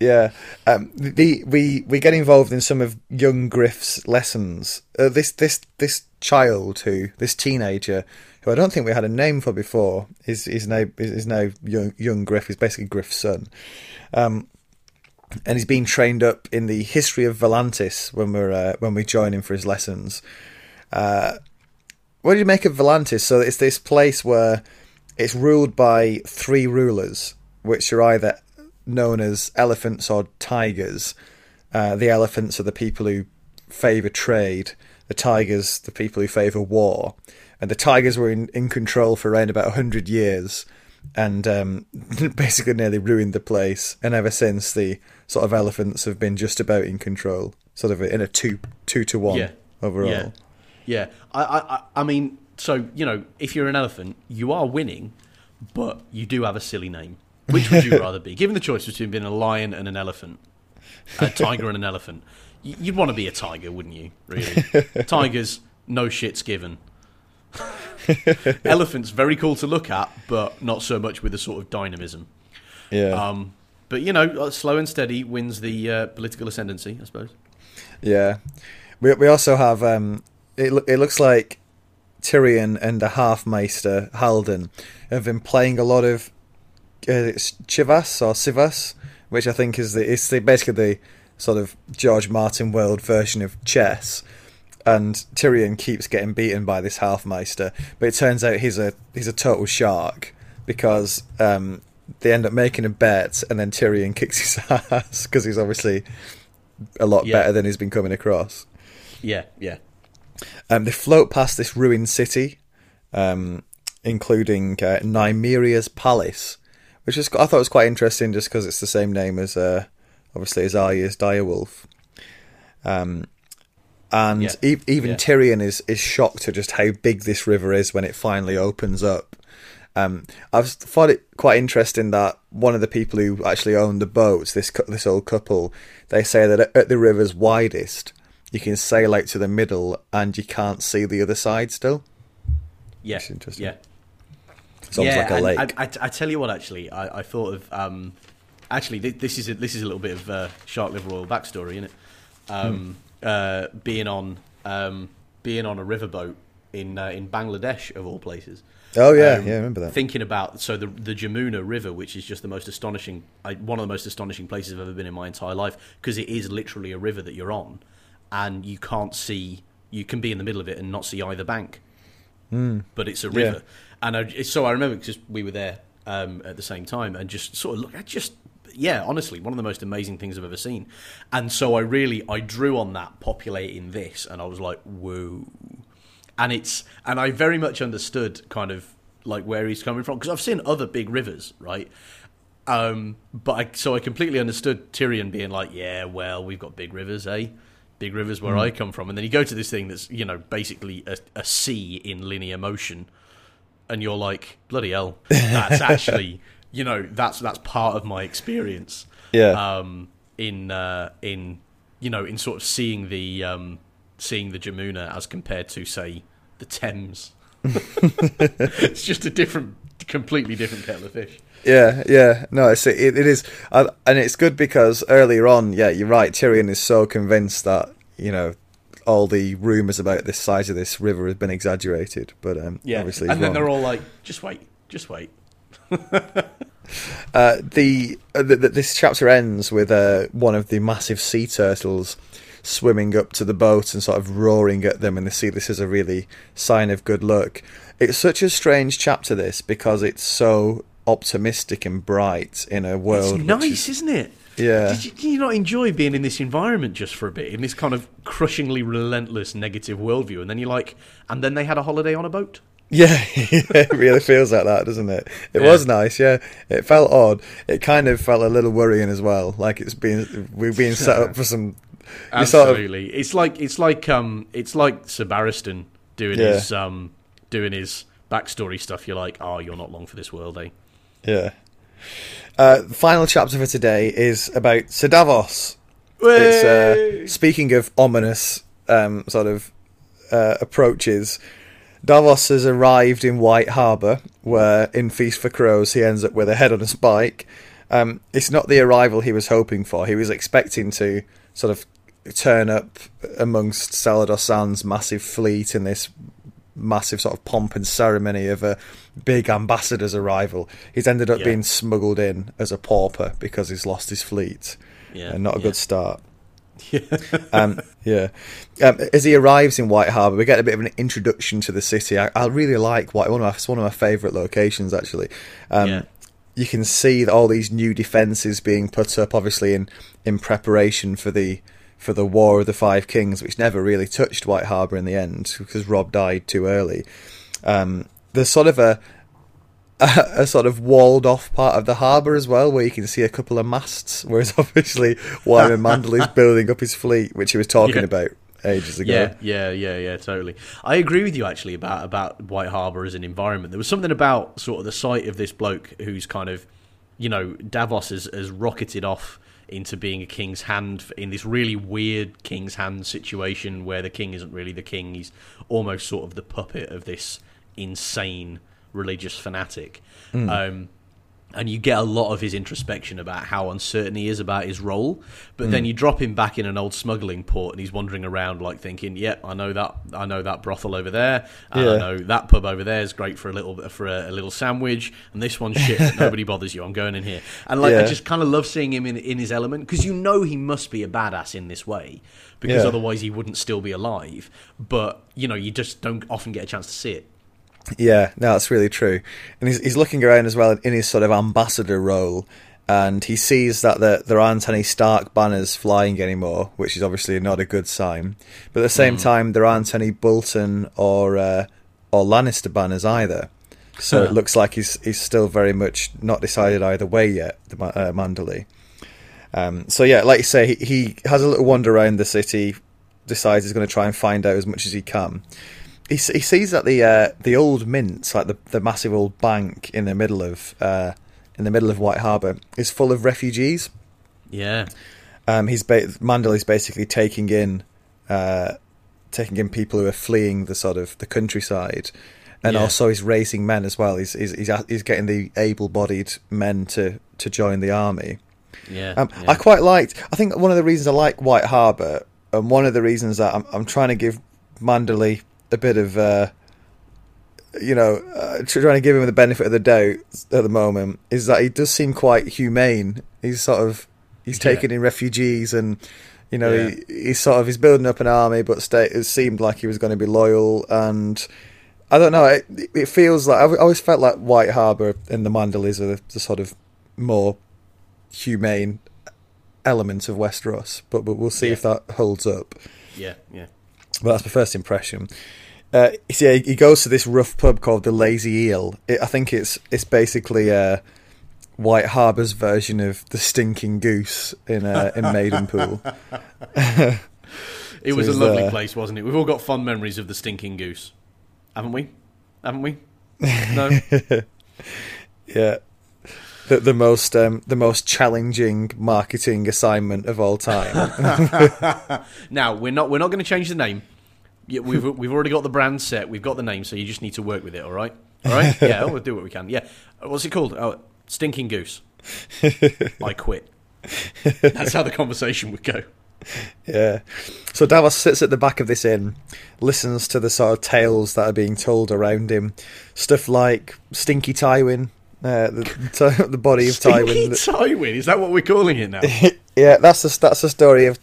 Yeah, we get involved in some of young Griff's lessons. This teenager who I don't think we had a name for before is now young Griff. He's basically Griff's son, and he's being trained up in the history of Volantis when we join him for his lessons. What do you make of Volantis? So it's this place where it's ruled by 3 rulers, which are either known as elephants or tigers. The elephants are the people who favour trade, the tigers the people who favour war. And the tigers were in control for around about 100 years and basically nearly ruined the place. And ever since, the sort of elephants have been just about in control, sort of in a 2-1 overall. Yeah. I mean, so, you know, if you're an elephant, you are winning, but you do have a silly name. Which would you rather be? Given the choice between being a lion and an elephant, a tiger and an elephant, you'd want to be a tiger, wouldn't you, really? Tigers, no shit's given. Elephants, very cool to look at, but not so much with a sort of dynamism. Yeah. But, you know, slow and steady wins the political ascendancy, I suppose. Yeah. We also have, it looks like Tyrion and the Half-Meister, Halden, have been playing a lot of Chivas or Sivas, which I think is it's basically the sort of George Martin world version of chess. And Tyrion keeps getting beaten by this Half-Meister, but it turns out he's a total shark, because they end up making a bet, and then Tyrion kicks his ass because he's obviously a lot better than he's been coming across. Yeah, yeah. They float past this ruined city, including Nymeria's palace, which is, I thought was quite interesting, just because it's the same name as obviously as Arya's direwolf. And even Tyrion is shocked at just how big this river is when it finally opens up. I've found it quite interesting that one of the people who actually own the boats, this old couple, they say that at the river's widest, you can sail out to the middle and you can't see the other side still. Yeah, it's interesting. Yeah, it's almost like a lake. I tell you what, actually, I thought of actually this is a little bit of Shark Liver Oil backstory, isn't it? Being on a riverboat in Bangladesh of all places. Oh yeah, I remember that. Thinking about the Jamuna River, which is just the most astonishing, one of the most astonishing places I've ever been in my entire life, because it is literally a river that you're on, and you can't see. You can be in the middle of it and not see either bank, but it's a river. Yeah. And I remember, because we were there at the same time, and just sort of look. Honestly, one of the most amazing things I've ever seen. And so I drew on that, populating this, and I was like, whoa. And I very much understood kind of like where he's coming from, because I've seen other big rivers, right? So I completely understood Tyrion being like, yeah, well, we've got big rivers, eh? Big rivers where I come from. And then you go to this thing that's, you know, basically a sea in linear motion, and you're like, bloody hell, that's actually... You know, that's part of my experience. Yeah. In sort of seeing the Jamuna as compared to, say, the Thames. It's just a completely different kettle of fish. Yeah, yeah. No, it is, and it's good because earlier on, yeah, you're right. Tyrion is so convinced that, you know, all the rumours about the size of this river has been exaggerated, but obviously, and then wrong. They're all like, just wait. This chapter ends with one of the massive sea turtles swimming up to the boat and sort of roaring at them, and they see this as a really sign of good luck. It's such a strange chapter, this, because it's so optimistic and bright in a world. It's nice, isn't it? Yeah. Did you not enjoy being in this environment just for a bit, in this kind of crushingly relentless negative worldview, and then you're like, and then they had a holiday on a boat? Yeah, it really feels like that, doesn't it? It was nice, yeah. It felt odd. It kind of felt a little worrying as well, like we're being set up for some. Absolutely, sort of... it's like Sir Barristan doing his backstory stuff. You're like, oh, you're not long for this world, eh? Yeah. The final chapter for today is about Sir Davos. It's, speaking of ominous sort of approaches. Davos has arrived in White Harbour, where in Feast for Crows he ends up with a head on a spike. It's not the arrival he was hoping for. He was expecting to sort of turn up amongst Salador San's massive fleet in this massive sort of pomp and ceremony of a big ambassador's arrival. He's ended up being smuggled in as a pauper because he's lost his fleet. Yeah, not a good start. Yeah. As he arrives in White Harbour, we get a bit of an introduction to the city. I really like it's one of my favourite locations, actually. You can see all these new defences being put up, obviously in preparation for the War of the Five Kings, which never really touched White Harbour in the end because Rob died too early. There's sort of a sort of walled-off part of the harbour as well, where you can see a couple of masts, whereas obviously Wyman Manderly's building up his fleet, which he was talking about ages ago. Yeah, totally. I agree with you, actually, about White Harbour as an environment. There was something about sort of the sight of this bloke who's kind of, you know, Davos has rocketed off into being a king's hand in this really weird king's hand situation where the king isn't really the king. He's almost sort of the puppet of this insane religious fanatic. And you get a lot of his introspection about how uncertain he is about his role, but then you drop him back in an old smuggling port, and he's wandering around like thinking, "Yep, I know that brothel over there. And I know that pub over there is great for a little sandwich, and this one's shit. Nobody bothers you. I'm going in here." And I just kind of love seeing him in his element, because you know he must be a badass in this way, because otherwise he wouldn't still be alive. But you know, you just don't often get a chance to see it. Yeah, no, that's really true. And he's looking around as well in his sort of ambassador role, and he sees that there aren't any Stark banners flying anymore, which is obviously not a good sign. But at the same time, there aren't any Bolton or Lannister banners either. So it looks like he's still very much not decided either way yet, Manderly. So yeah, like you say, he has a little wander around the city, decides he's going to try and find out as much as he can. He sees that the old mint, like the massive old bank in the middle of White Harbour, is full of refugees. Yeah, Manderly's basically taking in people who are fleeing the sort of the countryside, and also he's raising men as well. He's getting the able-bodied men to join the army. Yeah, I think one of the reasons I like White Harbour, and one of the reasons that I'm trying to give Manderly a bit of, trying to give him the benefit of the doubt at the moment, is that he does seem quite humane. He's taking in refugees, and he's building up an army, but it seemed like he was going to be loyal. And I don't know, it feels like I always felt like White Harbour and the Manderlys are the sort of more humane element of Westeros, but we'll see if that holds up. Yeah, yeah. But that's my first impression. He goes to this rough pub called the Lazy Eel. I think it's basically White Harbour's version of the Stinking Goose in Maidenpool. It was a lovely place, wasn't it? We've all got fond memories of the Stinking Goose, haven't we? No. Yeah. The most challenging marketing assignment of all time. Now we're not going to change the name. We've already got the brand set. We've got the name, so you just need to work with it. All right. Yeah, we'll do what we can. Yeah, what's it called? Oh, Stinking Goose. I quit. That's how the conversation would go. Yeah. So Davos sits at the back of this inn, listens to the sort of tales that are being told around him. Stuff like Stinky Tywin. The body of Tywin. Stinky Tywin, is that what we're calling it now? Yeah, that's the story of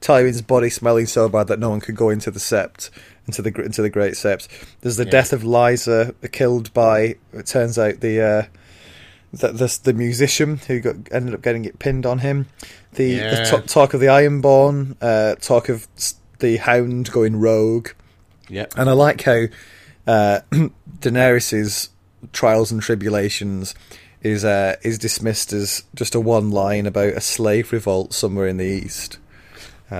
Tywin's body smelling so bad that no one could go into the Sept, into the Great Sept. There's the death of Lysa, killed by, it turns out, the musician who ended up getting it pinned on him. The talk of the Ironborn, talk of the Hound going rogue. Yeah, and I like how Daenerys's trials and tribulations is dismissed as just a one line about a slave revolt somewhere in the east. They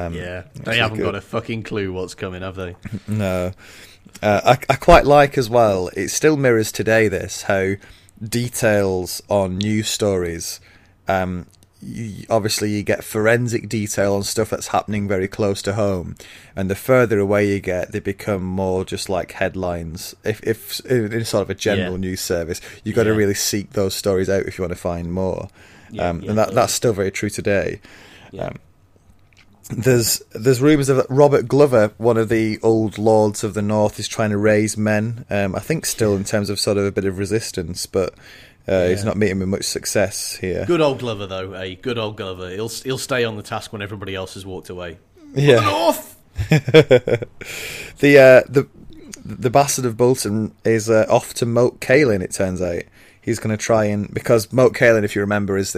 haven't got a fucking clue what's coming, have they? No. I quite like as well, it still mirrors today this, how details on news stories, obviously you get forensic detail on stuff that's happening very close to home, and the further away you get, they become more just like headlines. If in sort of a general news service, you've got to really seek those stories out if you want to find more. That's still very true today. Yeah. There's rumours of Robert Glover, one of the old lords of the north, is trying to raise men, I think still in terms of sort of a bit of resistance, but... he's not meeting with much success here. Good old Glover, though. Good old Glover. He'll stay on the task when everybody else has walked away. Yeah. North! The bastard of Bolton is off to Moat Cailin. It turns out he's going to try and, because Moat Cailin, if you remember, is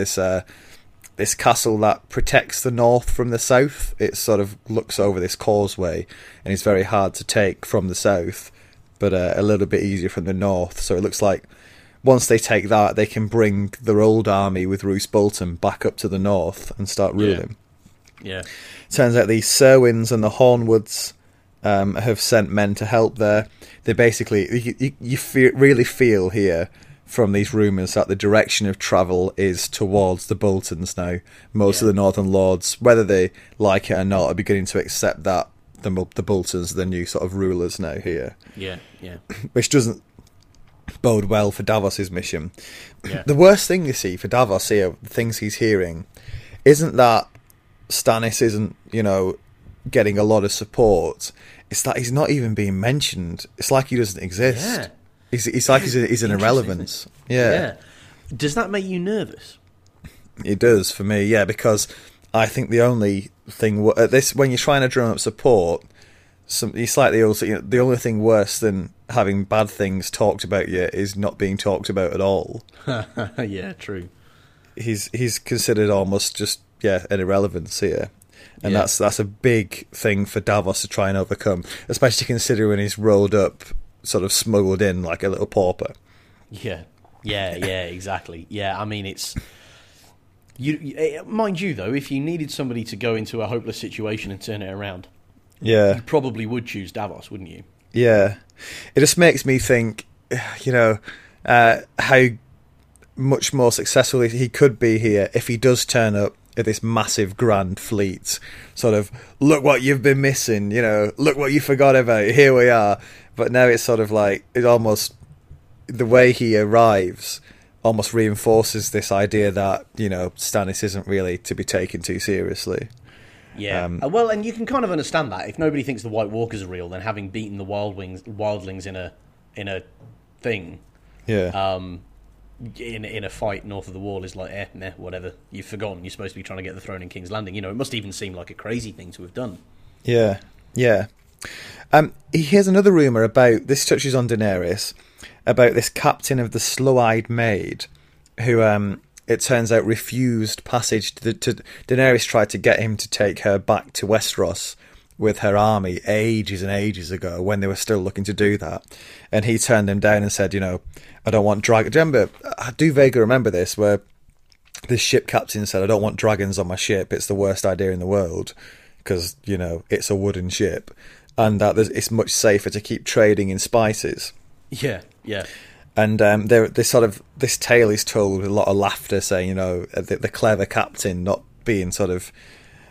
this castle that protects the north from the south. It sort of looks over this causeway, and it's very hard to take from the south, but a little bit easier from the north. So it looks like, once they take that, they can bring their old army with Roose Bolton back up to the north and start ruling. Yeah. Turns out the Serwyns and the Hornwoods have sent men to help there. They basically, really feel here from these rumours that the direction of travel is towards the Boltons now. Most of the northern lords, whether they like it or not, are beginning to accept that the Boltons are the new sort of rulers now here. Yeah, yeah. Which doesn't bode well for Davos's mission. Yeah. The worst thing you see for Davos here, the things he's hearing, isn't that Stannis isn't, you know, getting a lot of support. It's that he's not even being mentioned. It's like he doesn't exist. Yeah. It's like he's an irrelevance. Yeah. Yeah. Does that make you nervous? It does for me, yeah, because I think the only thing at this, when you're trying to drum up support, it's like the only thing worse than having bad things talked about you is not being talked about at all. Yeah, true. He's considered almost just an irrelevance here, and that's a big thing for Davos to try and overcome, especially considering he's rolled up, sort of smuggled in like a little pauper. Yeah, exactly. Yeah, I mean it's. You mind you though, if you needed somebody to go into a hopeless situation and turn it around, you probably would choose Davos, wouldn't you? Yeah, it just makes me think, you know, how much more successful he could be here if he does turn up at this massive grand fleet. Sort of, look what you've been missing, you know, look what you forgot about. Here we are. But now it's sort of like it almost the way he arrives. Almost reinforces this idea that, you know, Stannis isn't really to be taken too seriously. Yeah. Well, and you can kind of understand that. If nobody thinks the White Walkers are real, then having beaten the wildlings in a thing, in a fight north of the Wall is like, whatever. You've forgotten. You're supposed to be trying to get the throne in King's Landing. You know, it must even seem like a crazy thing to have done. Yeah. Yeah. Here's another rumour about, this touches on Daenerys, about this captain of the Slow-Eyed Maid who, it turns out, refused passage. Daenerys tried to get him to take her back to Westeros with her army ages and ages ago when they were still looking to do that. And he turned them down and said, you know, I don't want dragons. Remember, I do vaguely remember this, where the ship captain said, I don't want dragons on my ship. It's the worst idea in the world because, you know, it's a wooden ship and that it's much safer to keep trading in spices. Yeah, yeah. And this tale is told with a lot of laughter, saying, you know, the clever captain not being sort of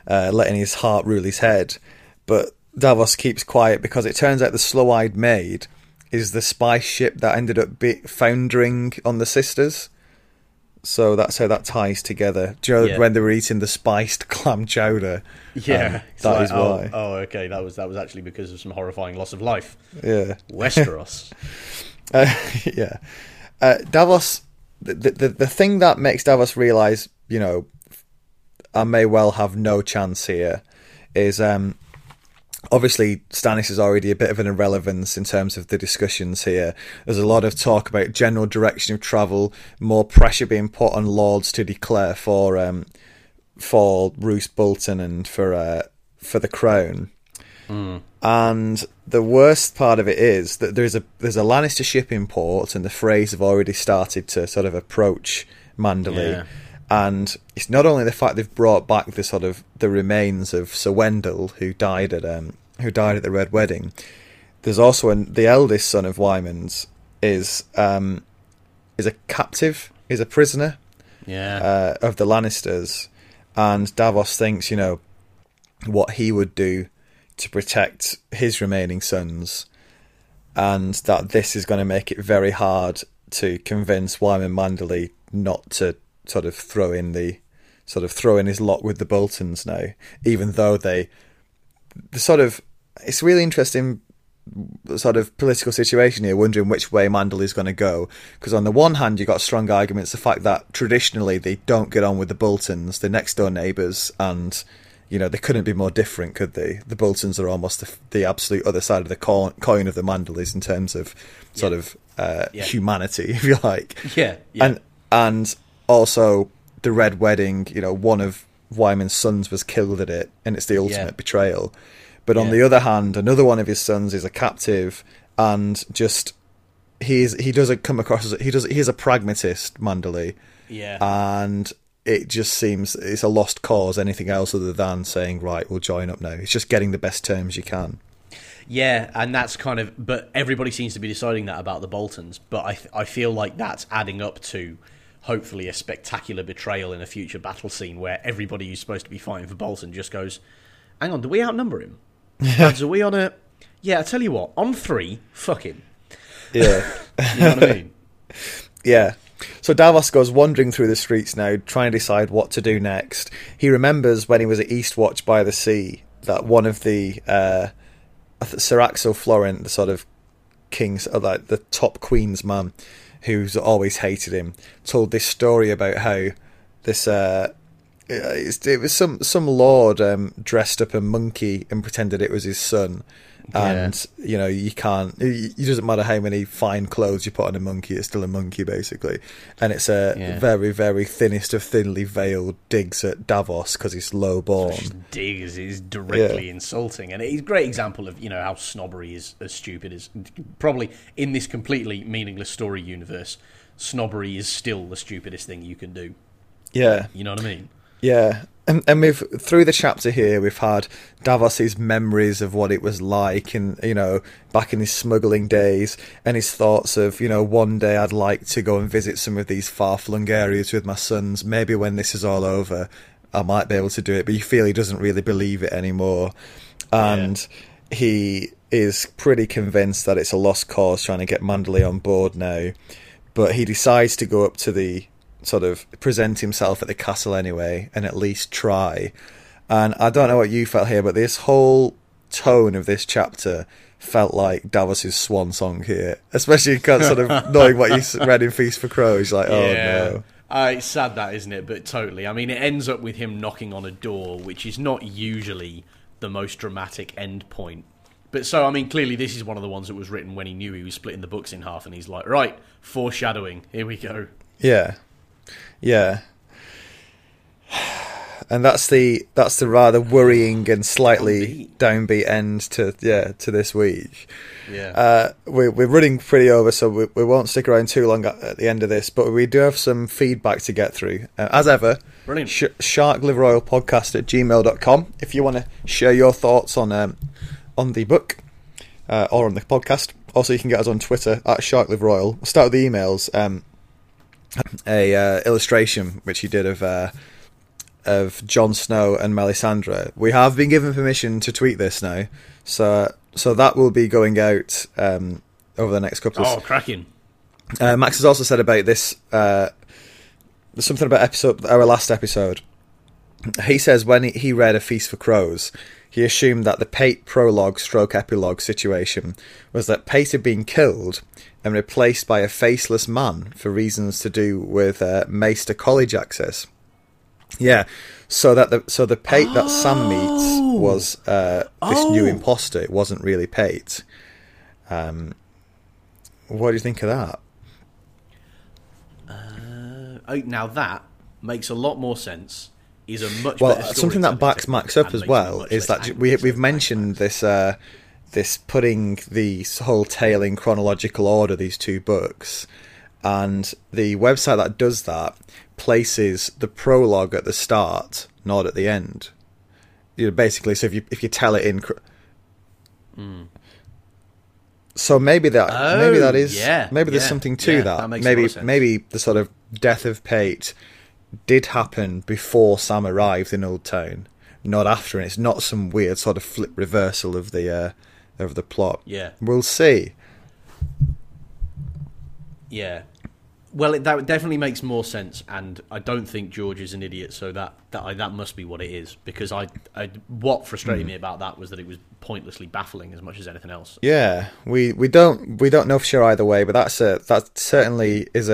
letting his heart rule his head. But Davos keeps quiet because it turns out the Slow-Eyed Maid is the spice ship that ended up foundering on the Sisters. So that's how that ties together. Joe, when they were eating the spiced clam chowder. Yeah, that is why. Oh, okay. That was actually because of some horrifying loss of life. Yeah, Westeros. Davos. The thing that makes Davos realise, you know, I may well have no chance here, is obviously Stannis is already a bit of an irrelevance in terms of the discussions here. There's a lot of talk about general direction of travel, more pressure being put on lords to declare for Roose Bolton and for the crown. Mm. And the worst part of it is that there's a Lannister ship in port, and the Freys have already started to sort of approach Manderly. Yeah. And it's not only the fact they've brought back the sort of the remains of Sir Wendell, who died at the Red Wedding. There's also the eldest son of Wyman's is a captive, is a prisoner. Yeah. Of the Lannisters. And Davos thinks, you know, what he would do to protect his remaining sons, and that this is going to make it very hard to convince Wyman Manderly not to sort of throw in his lot with the Boltons now, even though they sort of, it's really interesting sort of political situation here, wondering which way Manderley's going to go, because on the one hand you've got strong arguments, the fact that traditionally they don't get on with the Boltons, the next door neighbours, and you know, they couldn't be more different, could they? The Boltons are almost the absolute other side of the coin of the Manderleys in terms of sort of humanity, if you like. Yeah. And also the Red Wedding, you know, one of Wyman's sons was killed at it, and it's the ultimate betrayal. But on the other hand, another one of his sons is a captive, and just he doesn't come across as he's a pragmatist, Manderly. Yeah. And it just seems it's a lost cause, anything else other than saying, right, we'll join up now. It's just getting the best terms you can. Yeah, and that's kind of, but everybody seems to be deciding that about the Boltons, but I feel like that's adding up to hopefully a spectacular betrayal in a future battle scene where everybody who's supposed to be fighting for Bolton just goes, hang on, do we outnumber him? Are we on a... Yeah, I tell you what, on 3, fuck him. Yeah. You know what I mean? Yeah. So Davos goes wandering through the streets now, trying to decide what to do next. He remembers when he was at Eastwatch by the sea that one of the Sir Axel Florent, the sort of king's, like the top queen's mum, who's always hated him, told this story about how this it was some lord dressed up a monkey and pretended it was his son. Yeah. And you know, you can't, it doesn't matter how many fine clothes you put on a monkey, it's still a monkey basically. And it's a very, very thinnest of thinly veiled digs at Davos because he's low born. Digs is directly insulting, and it's a great example of, you know, how snobbery is as stupid as, probably in this completely meaningless story universe, snobbery is still the stupidest thing you can do. Yeah, you know what I mean? Yeah. And we've, through the chapter here, we've had Davos's memories of what it was like, and you know, back in his smuggling days, and his thoughts of, you know, one day I'd like to go and visit some of these far-flung areas with my sons. Maybe when this is all over, I might be able to do it. But you feel he doesn't really believe it anymore, and he is pretty convinced that it's a lost cause trying to get Manderly on board now. But he decides to go up to the, sort of present himself at the castle anyway and at least try. And I don't know what you felt here, but this whole tone of this chapter felt like Davos's swan song here, especially sort of knowing what you read in Feast for Crows, like, oh no. It's sad, that, isn't it? But totally. I mean, it ends up with him knocking on a door, which is not usually the most dramatic end point. But so, I mean, clearly this is one of the ones that was written when he knew he was splitting the books in half, and he's like, right, foreshadowing, here we go. Yeah. Yeah, and that's the rather worrying and slightly downbeat end to this week. Yeah, we're running pretty over, so we won't stick around too long at the end of this. But we do have some feedback to get through, as ever. Brilliant. Shark Liver Oil podcast at gmail.com. If you want to share your thoughts on the book or on the podcast, also you can get us on Twitter at Shark Liver Oil. We'll start with the emails. A illustration which he did of Jon Snow and Melisandre. We have been given permission to tweet this now, so that will be going out over the next couple of... Oh, cracking. Max has also said about this, there's something about our last episode. He says when he read A Feast for Crows, he assumed that the Pate prologue/epilogue situation was that Pate had been killed and replaced by a faceless man for reasons to do with Maester College access. Yeah, so the Pate that Sam meets was this new imposter. It wasn't really Pate. What do you think of that? Now that makes a lot more sense. Is a much better story. Something that backs Max up as well is that we've mentioned this. This putting the whole tale in chronological order, these two books, and the website that does that places the prologue at the start, not at the end. You know, basically, so if you tell it in, so maybe there's something to that. Maybe the sort of death of Pate did happen before Sam arrived in Old Town, not after, and it's not some weird sort of flip reversal of the. Of the plot. Yeah. We'll see. Yeah. Well, that definitely makes more sense, and I don't think George is an idiot, so that must be what it is, because I what frustrated me about that was that it was pointlessly baffling as much as anything else. Yeah. We don't know for sure either way, but that certainly is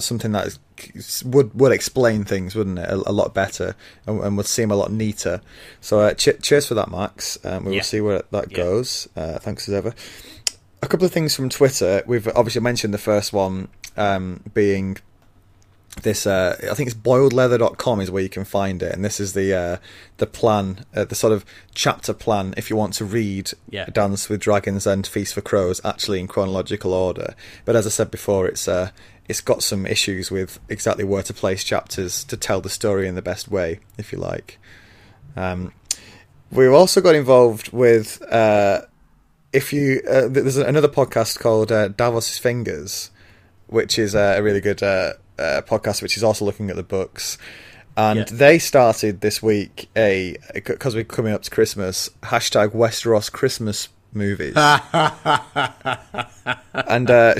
something that would explain things, wouldn't it, a lot better, and would seem a lot neater. So cheers for that, Max. We will see where that goes. Thanks as ever. A couple of things from Twitter. We've obviously mentioned the first one being this. I think it's boiledleather.com is where you can find it, and this is the plan, the sort of chapter plan, if you want to read A Dance with Dragons and Feast for Crows actually in chronological order. But as I said before, it's got some issues with exactly where to place chapters to tell the story in the best way, if you like. We also got involved with there's another podcast called Davos's Fingers, which is a really good podcast, which is also looking at the books, and they started this week because we're coming up to Christmas, #Westeros Christmas movies. And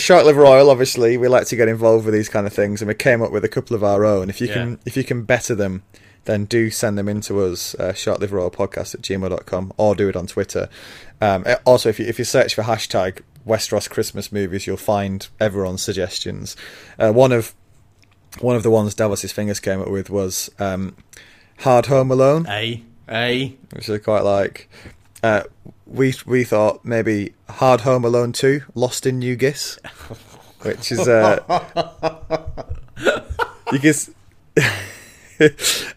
Shark Liver Oil, obviously, we like to get involved with these kind of things, and we came up with a couple of our own. If you can better them, then do send them in to us, sharkliveroilpodcast@gmail.com, or do it on Twitter. Also, if you search for hashtag Westeros Christmas movies, you'll find everyone's suggestions. One of the ones Davos's fingers came up with was Hard Home Alone. Which I quite like. We thought maybe Hard Home Alone 2, Lost in New Gis, which is you guess,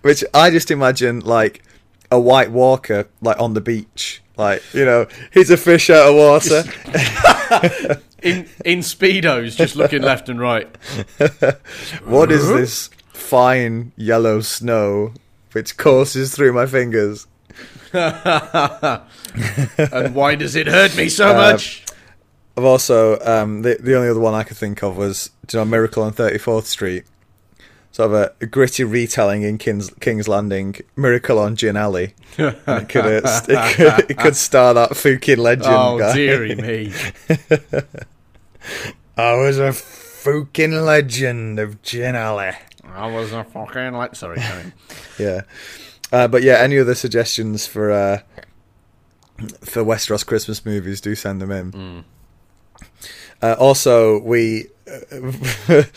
which I just imagine like a White Walker like on the beach, like, you know, he's a fish out of water. In speedos, just looking left and right. What is this fine yellow snow which courses through my fingers? And why does it hurt me so much? I've also the only other one I could think of was, do you know, Miracle on 34th Street? Sort of a gritty retelling in King's Landing, Miracle on Gin Alley. It could star that Fukin legend guy. Dearie me. I was a Fukin legend of Gin Alley. I was a fucking legend. Sorry, Karen. Yeah. But yeah, any other suggestions for Westeros Christmas movies, do send them in. Also, we've had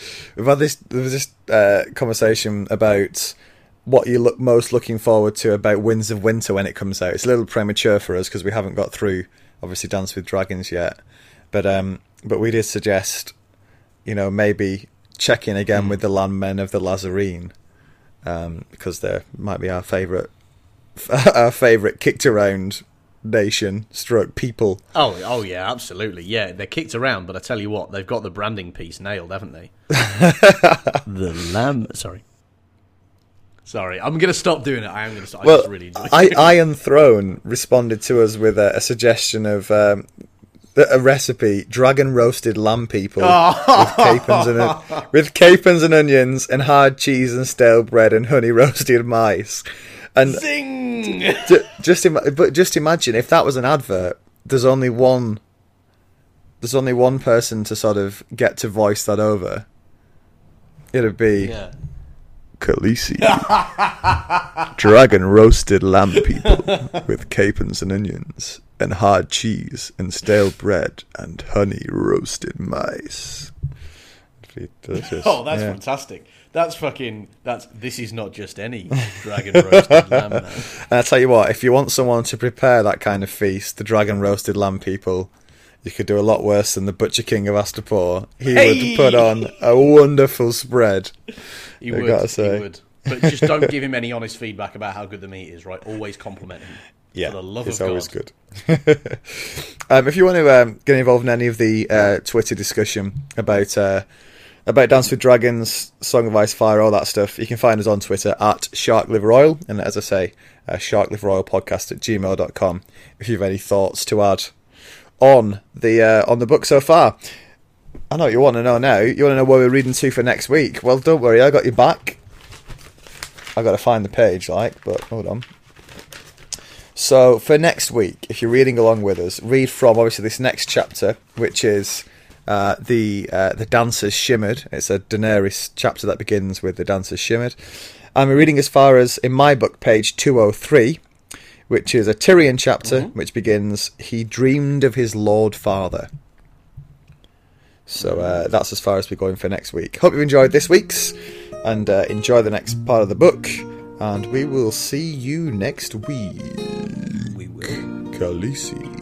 this. There was this conversation about what you look most looking forward to about Winds of Winter when it comes out. It's a little premature for us because we haven't got through, obviously, Dance with Dragons yet. But we did suggest, you know, maybe checking again with the Landmen of the Lazarine, because they might be our favourite kicked around nation stroke people. Oh yeah, absolutely. Yeah, they're kicked around, but I tell you what, they've got the branding piece nailed, haven't they? The lamb. Sorry, I'm gonna stop doing it. I am gonna stop. Well, I just really enjoy it. Iron Throne responded to us with a suggestion of a recipe: dragon roasted lamb people with capons and onions and hard cheese and stale bread and honey roasted mice. And Zing! Just imagine if that was an advert. There's only one person to sort of get to voice that over. It'd be Khaleesi. Dragon roasted lamb people with capons and onions and hard cheese and stale bread and honey roasted mice. Delicious. Oh, that's fantastic. This is not just any dragon roasted lamb. And I tell you what, if you want someone to prepare that kind of feast, the dragon roasted lamb people, you could do a lot worse than the Butcher King of Astapor. He would put on a wonderful spread. He would. But just don't give him any honest feedback about how good the meat is, right? Always compliment him. Yeah, for the love of God. Always good. If you want to get involved in any of the Twitter discussion about Dance with Dragons, Song of Ice Fire, all that stuff, you can find us on Twitter at Shark Liver Oil, and as I say, sharkliveroilpodcast@gmail.com if you have any thoughts to add on the book so far. I know what you want to know now. You want to know what we're reading to for next week. Well, don't worry, I got you back. I got to find the page, but hold on. So for next week, if you're reading along with us, read from obviously this next chapter, which is the Dancers Shimmered. It's a Daenerys chapter that begins with the Dancers Shimmered. I'm reading as far as, in my book, page 203, which is a Tyrion chapter, which begins, "He dreamed of his Lord Father." So that's as far as we're going for next week. Hope you enjoyed this week's, and enjoy the next part of the book, and we will see you next week. We will. Khaleesi.